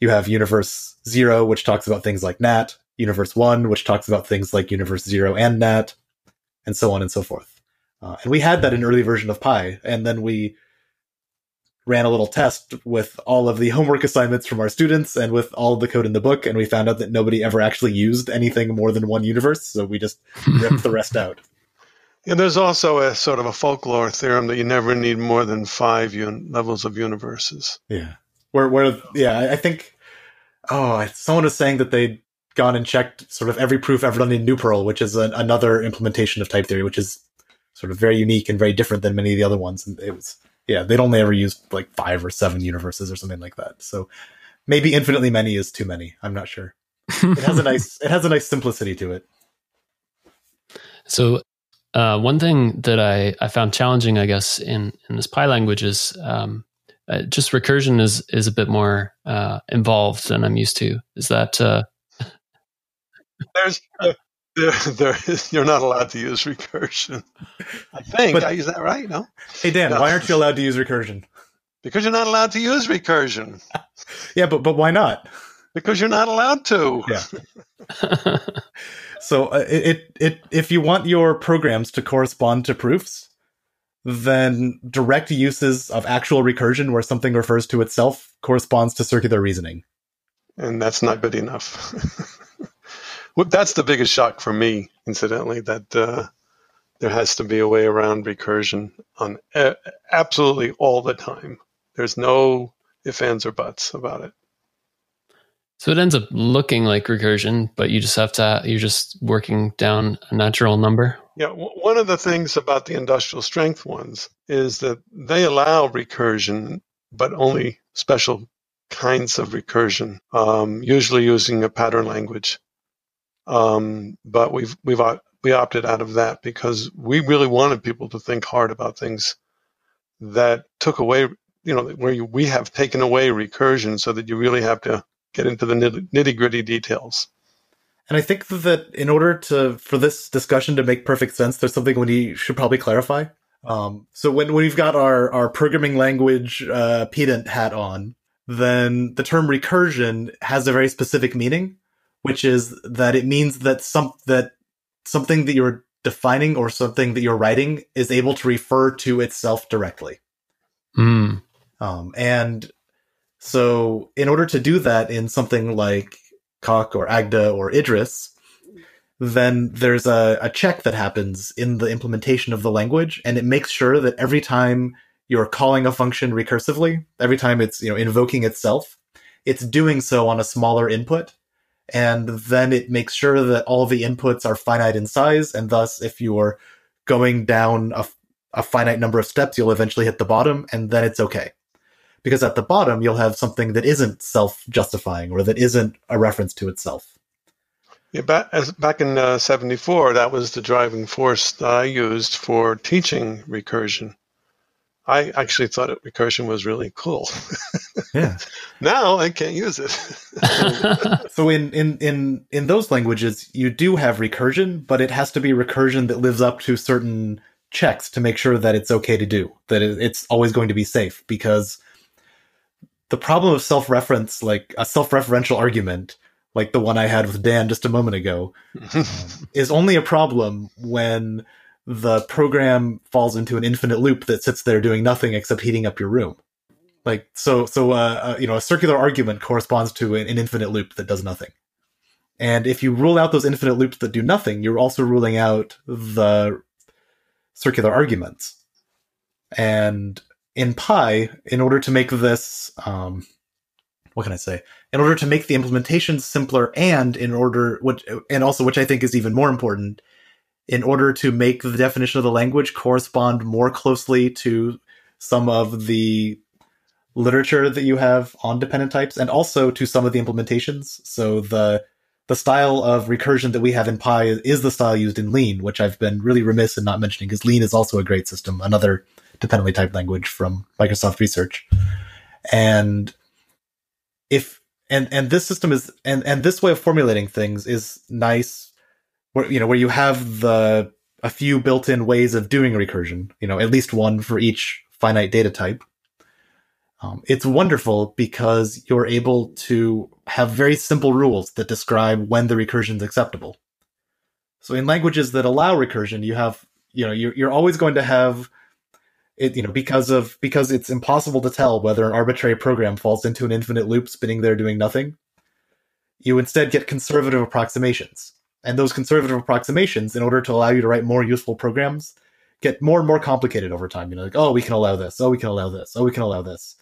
you have universe 0, which talks about things like nat, universe 1, which talks about things like universe 0 and nat, and so on and so forth. And we had that in early version of Pi, and then we ran a little test with all of the homework assignments from our students and with all the code in the book, and we found out that nobody ever actually used anything more than one universe, so we just ripped the rest out. And there's also a sort of a folklore theorem that you never need more than 5 levels of universes. Yeah. I think, someone was saying that they'd gone and checked sort of every proof ever done in NuPerl, which is another implementation of type theory, which is sort of very unique and very different than many of the other ones. And it was... yeah, they'd only ever used like 5 or 7 universes or something like that. So maybe infinitely many is too many. I'm not sure. It has a nice simplicity to it. So one thing that I found challenging, I guess, in this Py language is just recursion is a bit more involved than I'm used to. Is that you're not allowed to use recursion, I think. But, is that right? No. Hey Dan, why aren't you allowed to use recursion? Because you're not allowed to use recursion. Yeah, but why not? Because you're not allowed to. Yeah. So if you want your programs to correspond to proofs, then direct uses of actual recursion where something refers to itself corresponds to circular reasoning. And that's not good enough. Well, that's the biggest shock for me, incidentally, that there has to be a way around recursion on absolutely all the time. There's no ifs, ands, or buts about it. So it ends up looking like recursion, but you just have to, you're just working down a natural number. Yeah. One of the things about the industrial strength ones is that they allow recursion, but only special kinds of recursion, usually using a pattern language. But we opted out of that because we really wanted people to think hard about things that took away, we have taken away recursion so that you really have to get into the nitty-gritty details. And I think that in order for this discussion to make perfect sense, there's something we should probably clarify. So when we've got our programming language pedant hat on, then the term recursion has a very specific meaning, which is that it means that something that you're defining or something that you're writing is able to refer to itself directly. Mm. And so in order to do that in something like Coq or Agda or Idris, then there's a check that happens in the implementation of the language, and it makes sure that every time you're calling a function recursively, every time it's invoking itself, it's doing so on a smaller input, and then it makes sure that all the inputs are finite in size, and thus if you're going down a finite number of steps, you'll eventually hit the bottom, and then it's okay. Because at the bottom, you'll have something that isn't self-justifying or that isn't a reference to itself. Yeah, back in 1974, that was the driving force that I used for teaching recursion. I actually thought recursion was really cool. Yeah. Now I can't use it. So in those languages, you do have recursion, but it has to be recursion that lives up to certain checks to make sure that it's okay to do, that it's always going to be safe, because the problem of self-reference, like a self-referential argument, like the one I had with Dan just a moment ago, is only a problem when the program falls into an infinite loop that sits there doing nothing except heating up your room. Like a circular argument corresponds to an infinite loop that does nothing. And if you rule out those infinite loops that do nothing, you're also ruling out the circular arguments. And in Py, in order to make this, in order to make the implementation simpler, which I think is even more important, in order to make the definition of the language correspond more closely to some of the literature that you have on dependent types, and also to some of the implementations. So the style of recursion that we have in Py is the style used in Lean, which I've been really remiss in not mentioning, because Lean is also a great system, another dependently typed language from Microsoft Research. And this system is, and this way of formulating things is nice, where you have a few built-in ways of doing recursion, at least one for each finite data type. It's wonderful because you're able to have very simple rules that describe when the recursion is acceptable. So in languages that allow recursion, you have, you're always going to have it, because it's impossible to tell whether an arbitrary program falls into an infinite loop spinning there doing nothing. You instead get conservative approximations. And those conservative approximations, in order to allow you to write more useful programs, get more and more complicated over time. We can allow this. Oh, we can allow this. Oh, we can allow this.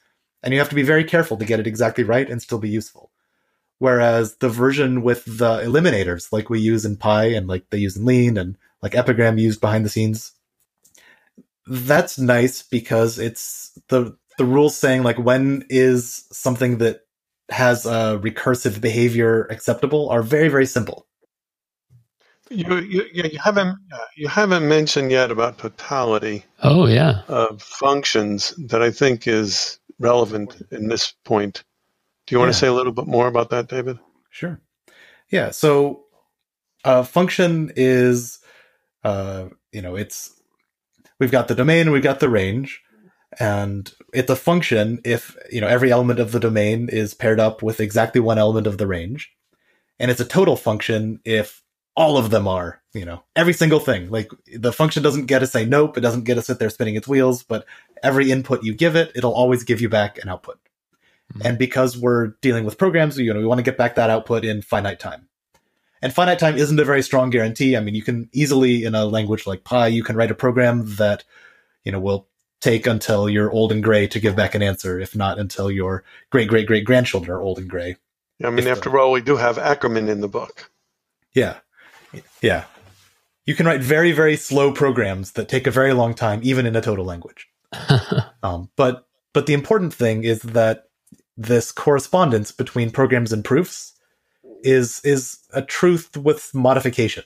And you have to be very careful to get it exactly right and still be useful. Whereas the version with the eliminators, like we use in Py and like they use in Lean and like Epigram used behind the scenes, that's nice because it's the rules saying like when is something that has a recursive behavior acceptable are very, very simple. You haven't mentioned yet about totality. Oh yeah, of functions that I think is relevant in this point. Do you want to say a little bit more about that, David? Sure. Yeah. So a function is, we've got the domain, we've got the range, and it's a function if, every element of the domain is paired up with exactly one element of the range. And it's a total function if all of them are, every single thing. Like, the function doesn't get to say nope, it doesn't get to sit there spinning its wheels, but every input you give it, it'll always give you back an output. Mm-hmm. And because we're dealing with programs, we want to get back that output in finite time. And finite time isn't a very strong guarantee. I mean, you can easily, in a language like Pi, you can write a program that, will take until you're old and gray to give back an answer, if not until your great-great-great-grandchildren are old and gray. Yeah, I mean, after all, we do have Ackerman in the book. Yeah. Yeah. You can write very, very slow programs that take a very long time, even in a total language. But the important thing is that this correspondence between programs and proofs is a truth with modification.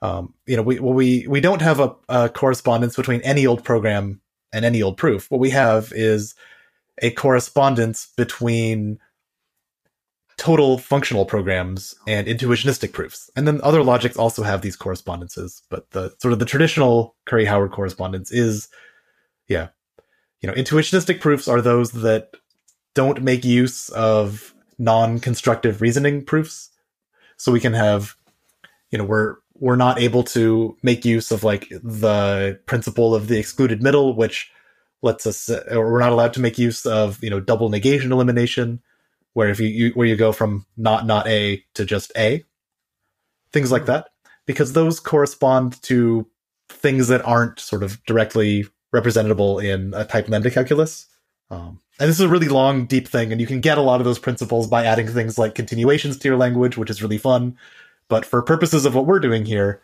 We don't have a correspondence between any old program and any old proof. What we have is a correspondence between total functional programs and intuitionistic proofs. And then other logics also have these correspondences, but the sort of the traditional Curry-Howard correspondence is, intuitionistic proofs are those that don't make use of non-constructive reasoning proofs. So we can have, we're not able to make use of like the principle of the excluded middle, which lets us, or we're not allowed to make use of, double negation elimination, where if you go from not A to just A, things like that, because those correspond to things that aren't sort of directly representable in a type lambda calculus. And this is a really long, deep thing, and you can get a lot of those principles by adding things like continuations to your language, which is really fun. But for purposes of what we're doing here,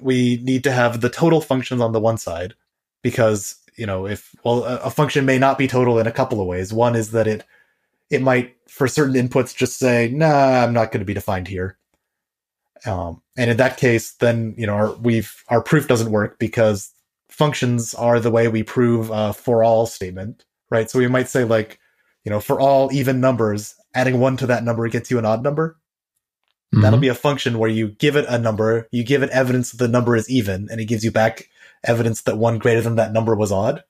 we need to have the total functions on the one side, because, a function may not be total in a couple of ways. One is that it might, for certain inputs, just say, nah, I'm not going to be defined here. And in that case, then, our proof doesn't work, because functions are the way we prove a for all statement, right? So we might say like, for all even numbers, adding one to that number gets you an odd number. Mm-hmm. That'll be a function where you give it a number, you give it evidence that the number is even, and it gives you back evidence that one greater than that number was odd.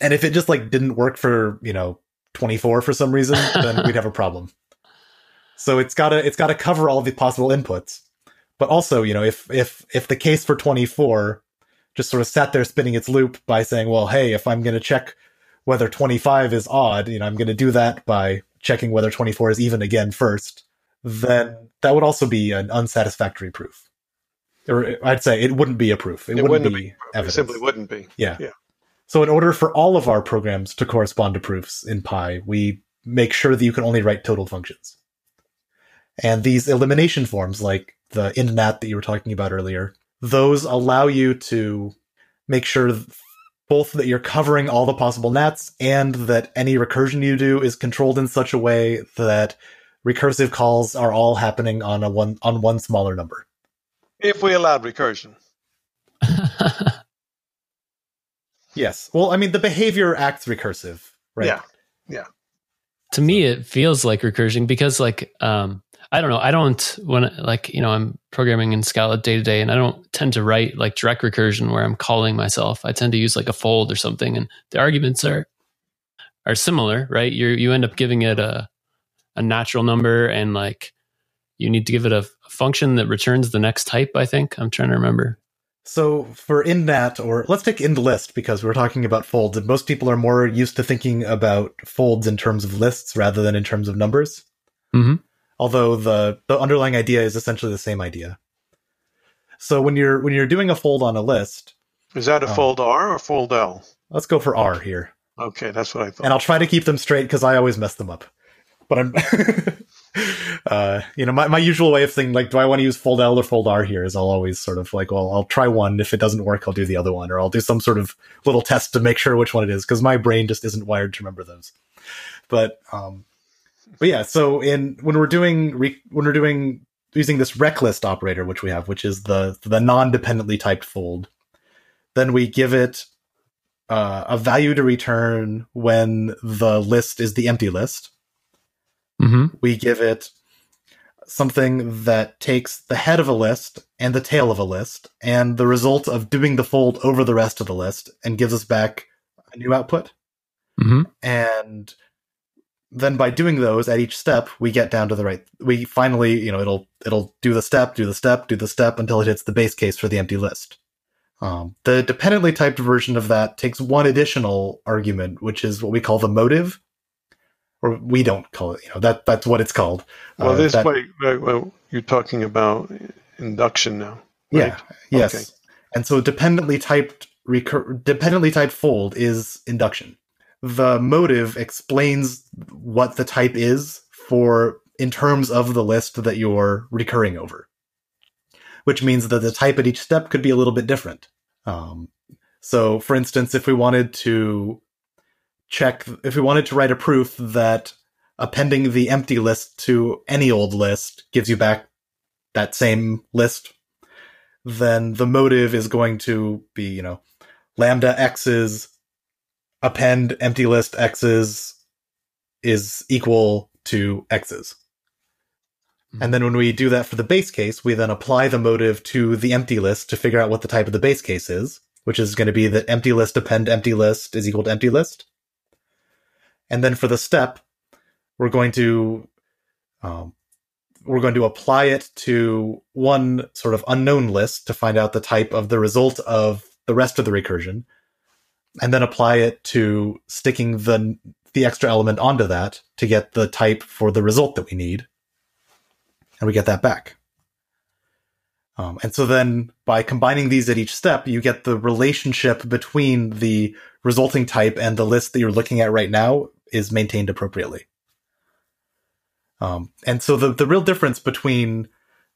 And if it just like didn't work for, 24 for some reason, then we'd have a problem. So it's gotta cover all the possible inputs. But also, if the case for 24 just sort of sat there spinning its loop by saying, well, hey, if I'm going to check whether 25 is odd, I'm going to do that by checking whether 24 is even again first, then that would also be an unsatisfactory proof. Or I'd say it wouldn't be a proof. It wouldn't be evidence. It simply wouldn't be. Yeah. So in order for all of our programs to correspond to proofs in Pi, we make sure that you can only write total functions. And these elimination forms, like the in and out that you were talking about earlier, those allow you to make sure both that you're covering all the possible nats and that any recursion you do is controlled in such a way that recursive calls are all happening on one smaller number. If we allowed recursion. Yes. Well, I mean, the behavior acts recursive, right? Yeah. To me, it feels like recursion because like, I don't know. I don't want to, like, I'm programming in Scala day to day, and I don't tend to write like direct recursion where I'm calling myself. I tend to use like a fold or something, and the arguments are similar, right? You end up giving it a natural number, and like you need to give it a function that returns the next type, I think. I'm trying to remember. So for indnat, or let's take ind list, because we're talking about folds, and most people are more used to thinking about folds in terms of lists rather than in terms of numbers. Mm-hmm. Although the underlying idea is essentially the same idea. So when you're doing a fold on a list, is that a fold R or fold L? Let's go for R here. Okay, that's what I thought. And I'll try to keep them straight because I always mess them up. But I'm, my usual way of thinking, like, do I want to use fold L or fold R here? Is I'll always sort of like, well, I'll try one. If it doesn't work, I'll do the other one, or I'll do some sort of little test to make sure which one it is, because my brain just isn't wired to remember those. But But yeah, so when we're doing using this reclist operator, which we have, which is the non-dependently typed fold, then we give it a value to return when the list is the empty list. Mm-hmm. We give it something that takes the head of a list and the tail of a list and the result of doing the fold over the rest of the list and gives us back a new output. Mm-hmm. And then by doing those at each step, we get down to the right. We finally, it'll do the step until it hits the base case for the empty list. The dependently typed version of that takes one additional argument, which is what we call the motive, or we don't call it, that's what it's called. Well, you're talking about induction now, right? Yeah. Yes. Okay. And so dependently typed fold is induction. The motive explains what the type is in terms of the list that you're recurring over, which means that the type at each step could be a little bit different. So for instance, if we wanted to write a proof that appending the empty list to any old list gives you back that same list, then the motive is going to be, lambda x's append empty list x's is equal to x's. Mm-hmm. And then when we do that for the base case, we then apply the motive to the empty list to figure out what the type of the base case is, which is going to be that empty list append empty list is equal to empty list. And then for the step, we're going to apply it to one sort of unknown list to find out the type of the result of the rest of the recursion, and then apply it to sticking the extra element onto that to get the type for the result that we need. And we get that back. And so then by combining these at each step, you get the relationship between the resulting type and the list that you're looking at right now is maintained appropriately. And so the real difference between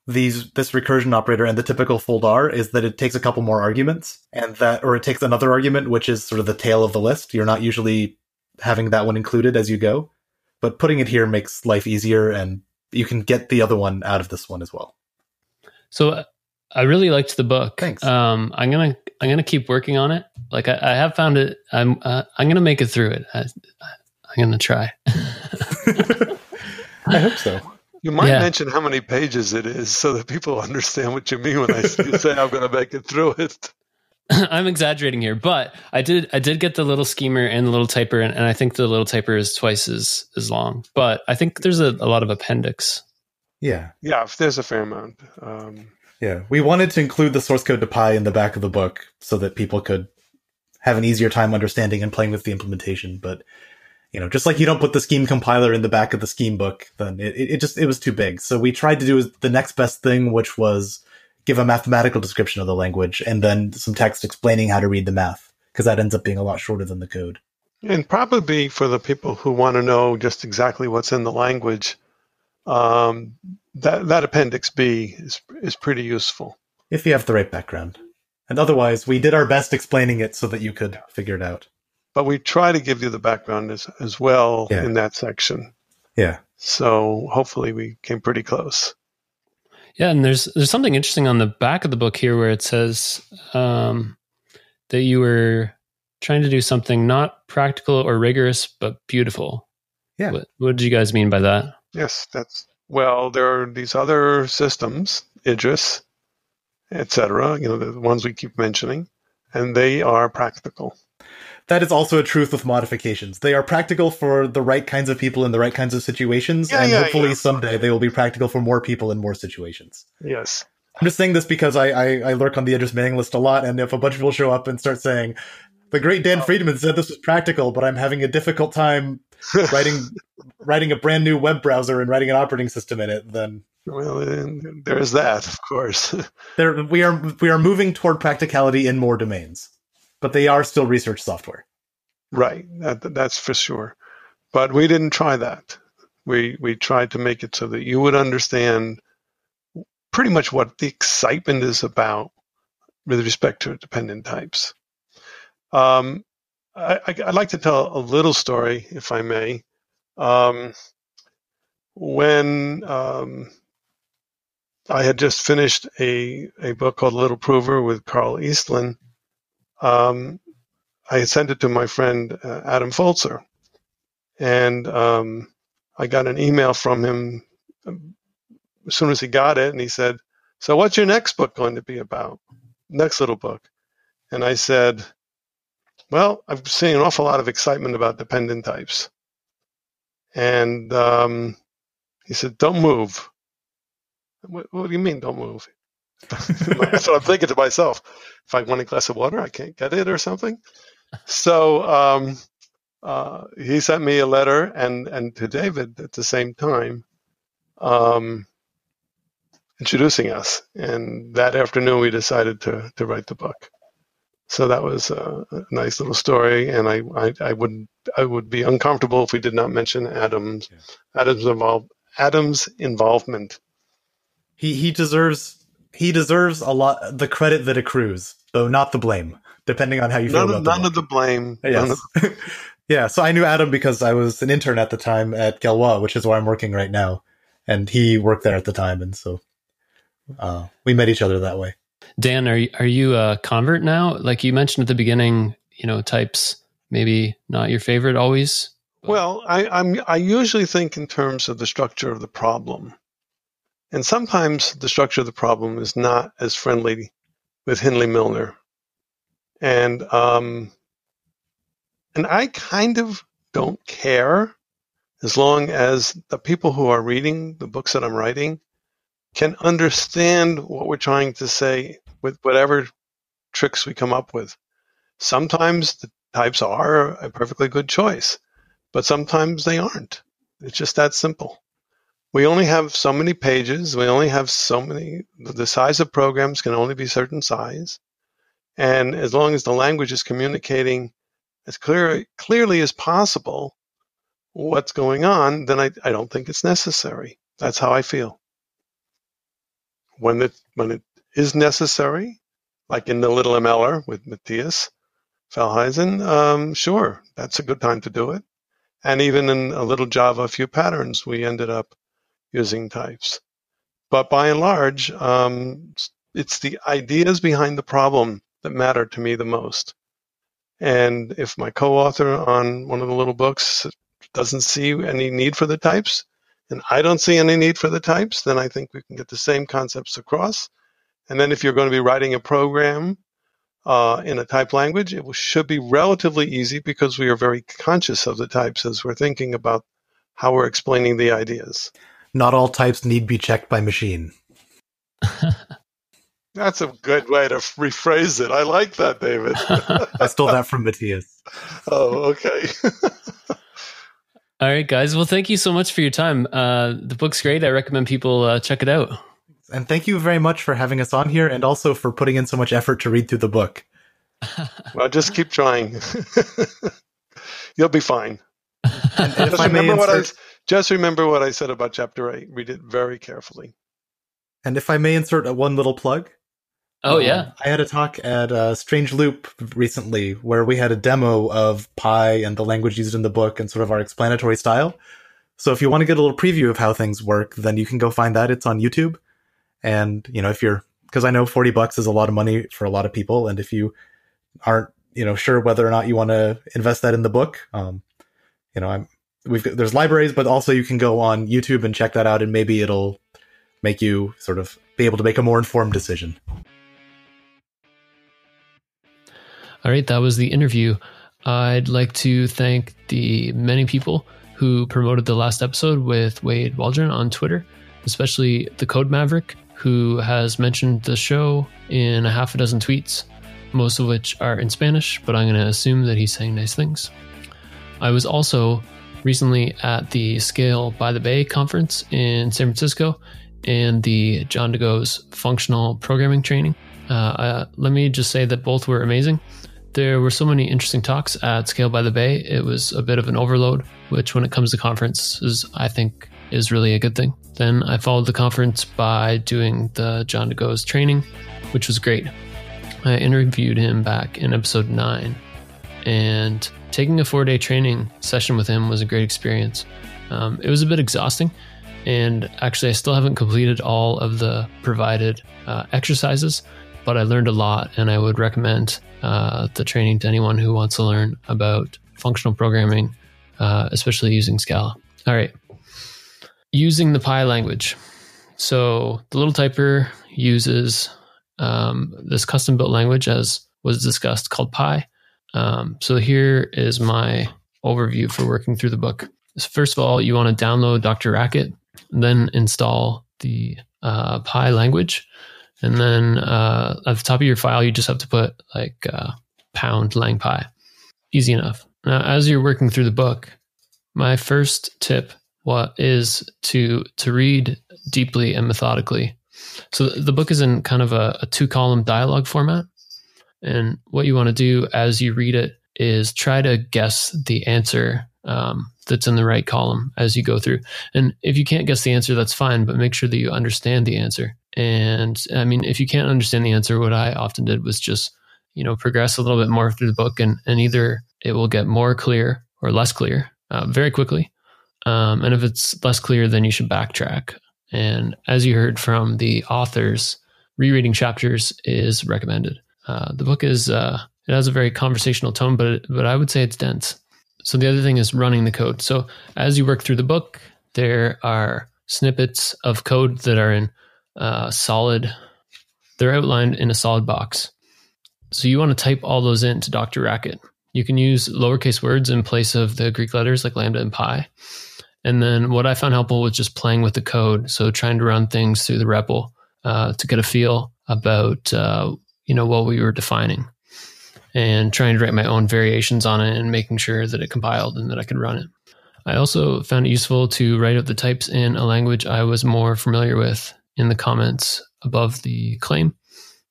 this recursion operator and the typical fold R is that it takes a couple more arguments, or it takes another argument, which is sort of the tail of the list. You're not usually having that one included as you go, but putting it here makes life easier, and you can get the other one out of this one as well. So I really liked the book. Thanks. I'm gonna keep working on it. Like I have found it. I'm gonna make it through it. I'm gonna try. I hope so. You might mention how many pages it is so that people understand what you mean when I say I'm going to make it through it. I'm exaggerating here, but I did get The Little Schemer and The Little Typer, and I think The Little Typer is twice as long. But I think there's a lot of appendix. Yeah. Yeah, there's a fair amount. Yeah, we wanted to include the source code to Pi in the back of the book so that people could have an easier time understanding and playing with the implementation, but... just like you don't put the Scheme compiler in the back of the Scheme book, then it was too big. So we tried to do the next best thing, which was give a mathematical description of the language and then some text explaining how to read the math, because that ends up being a lot shorter than the code. And probably for the people who want to know just exactly what's in the language, that Appendix B is pretty useful. If you have the right background. And otherwise, we did our best explaining it so that you could figure it out. But we try to give you the background as well in that section. Yeah. So hopefully we came pretty close. Yeah, and there's something interesting on the back of the book here where it says that you were trying to do something not practical or rigorous, but beautiful. Yeah. What did you guys mean by that? Yes, there are these other systems, Idris, et cetera, the ones we keep mentioning, and they are practical. That is also a truth with modifications. They are practical for the right kinds of people in the right kinds of situations, and hopefully someday they will be practical for more people in more situations. Yes. I'm just saying this because I lurk on the Idris mailing list a lot, and if a bunch of people show up and start saying, the great Dan Friedman said this was practical, but I'm having a difficult time writing a brand new web browser and writing an operating system in it, then... Well, there's that, of course. We are moving toward practicality in more domains. But they are still research software. Right. That's for sure. But we didn't try that. We tried to make it so that you would understand pretty much what the excitement is about with respect to dependent types. I'd like to tell a little story, if I may. when I had just finished a book called The Little Prover with Carl Eastland, I had sent it to my friend Adam Foltzer. And I got an email from him as soon as he got it, and he said, "So what's your next book going to be about? Next little book?" And I said, "Well, I've seen an awful lot of excitement about dependent types." And he said, "Don't move." What do you mean, don't move? So I'm thinking to myself, if I want a glass of water, I can't get it or something. So he sent me a letter and to David at the same time, introducing us. And that afternoon, we decided to write the book. So that was a nice little story, and I would be uncomfortable if we did not mention Adam's Adam's involvement. He deserves a lot the credit that accrues, though not the blame, depending on how you feel about the book. None of the blame. Yes. Yeah. So I knew Adam because I was an intern at the time at Galois, which is where I'm working right now, and he worked there at the time, and so we met each other that way. Dan, are you a convert now? Like you mentioned at the beginning, you know, types maybe not your favorite always. But... Well, I usually think in terms of the structure of the problem, and sometimes the structure of the problem is not as friendly with Hindley-Milner, and I kind of don't care as long as the people who are reading the books that I'm writing can understand what we're trying to say with whatever tricks we come up with. Sometimes the types are a perfectly good choice, but sometimes they aren't. It's just that simple. We only have so many pages. We only have so many. The size of programs can only be a certain size. And as long as the language is communicating as clearly as possible what's going on, then I don't think it's necessary. That's how I feel. When it is necessary, like in The Little MLer with Matthias Fellheisen, sure, that's a good time to do it. And even in a little Java, a few patterns, we ended up using types. But by and large, it's the ideas behind the problem that matter to me the most. And if my co-author on one of the little books doesn't see any need for the types, and I don't see any need for the types, then I think we can get the same concepts across. And then if you're going to be writing a program in a type language, it should be relatively easy because we are very conscious of the types as we're thinking about how we're explaining the ideas. Not all types need be checked by machine. That's a good way to rephrase it. I like that, David. I stole that from Matthias. Oh, okay. All right, guys. Well, thank you so much for your time. The book's great. I recommend people check it out. And thank you very much for having us on here and also for putting in so much effort to read through the book. Well, just keep trying. You'll be fine. And just remember what I said about Chapter 8. Read it very carefully. And if I may insert one little plug. Oh, yeah. I had a talk at Strange Loop recently where we had a demo of Pi and the language used in the book and sort of our explanatory style. So if you want to get a little preview of how things work, then you can go find that. It's on YouTube. And, you know, because I know $40 is a lot of money for a lot of people. And if you aren't, you know, sure whether or not you want to invest that in the book, you know, there's libraries, but also you can go on YouTube and check that out. And maybe it'll make you sort of be able to make a more informed decision. All right, that was the interview. I'd like to thank the many people who promoted the last episode with Wade Waldron on Twitter, especially the Code Maverick, who has mentioned the show in a half a dozen tweets, most of which are in Spanish, but I'm going to assume that he's saying nice things. I was also recently at the Scale by the Bay conference in San Francisco and the John De Goes functional programming training. Let me just say that both were amazing. There were so many interesting talks at Scale by the Bay. It was a bit of an overload, which when it comes to conferences, I think is really a good thing. Then I followed the conference by doing the John De Goes training, which was great. I interviewed him back in episode 9, and taking a 4-day training session with him was a great experience. It was a bit exhausting And actually, I still haven't completed all of the provided exercises, but I learned a lot, and I would recommend the training to anyone who wants to learn about functional programming, especially using Scala. All right. Using the Pi language. So the Little Typer uses this custom-built language, as was discussed, called Pi. So here is my overview for working through the book. So first of all, you want to download Dr. Racket, then install the Pi language. And then at the top of your file, you just have to put like pound lang pi. Easy enough. Now, as you're working through the book, my first tip is to read deeply and methodically. So the book is in kind of a two-column dialogue format. And what you want to do as you read it is try to guess the answer that's in the right column as you go through. And if you can't guess the answer, that's fine, but make sure that you understand the answer. And I mean, if you can't understand the answer, what I often did was just, progress a little bit more through the book, and either it will get more clear or less clear very quickly. And if it's less clear, then you should backtrack. And as you heard from the authors, rereading chapters is recommended. The book is, it has a very conversational tone, but I would say it's dense. So the other thing is running the code. So as you work through the book, there are snippets of code that are in they're outlined in a solid box. So you want to type all those into Dr. Racket. You can use lowercase words in place of the Greek letters like lambda and pi. And then what I found helpful was just playing with the code. So trying to run things through the REPL to get a feel about what we were defining, and trying to write my own variations on it and making sure that it compiled and that I could run it. I also found it useful to write out the types in a language I was more familiar with in the comments above the claim.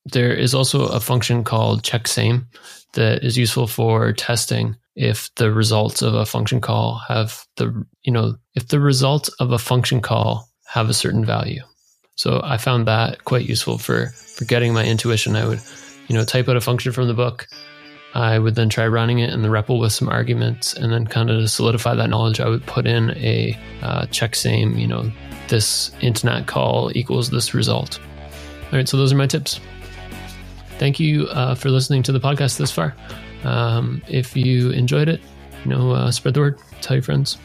There is also a function called checksame that is useful for testing if the results of a function call have a certain value. So I found that quite useful for getting my intuition. I would, type out a function from the book. I would then try running it in the REPL with some arguments, and then kind of to solidify that knowledge, I would put in a checksame, this internet call equals this result. All right, so those are my tips. Thank you for listening to the podcast this far. If you enjoyed it, spread the word, tell your friends.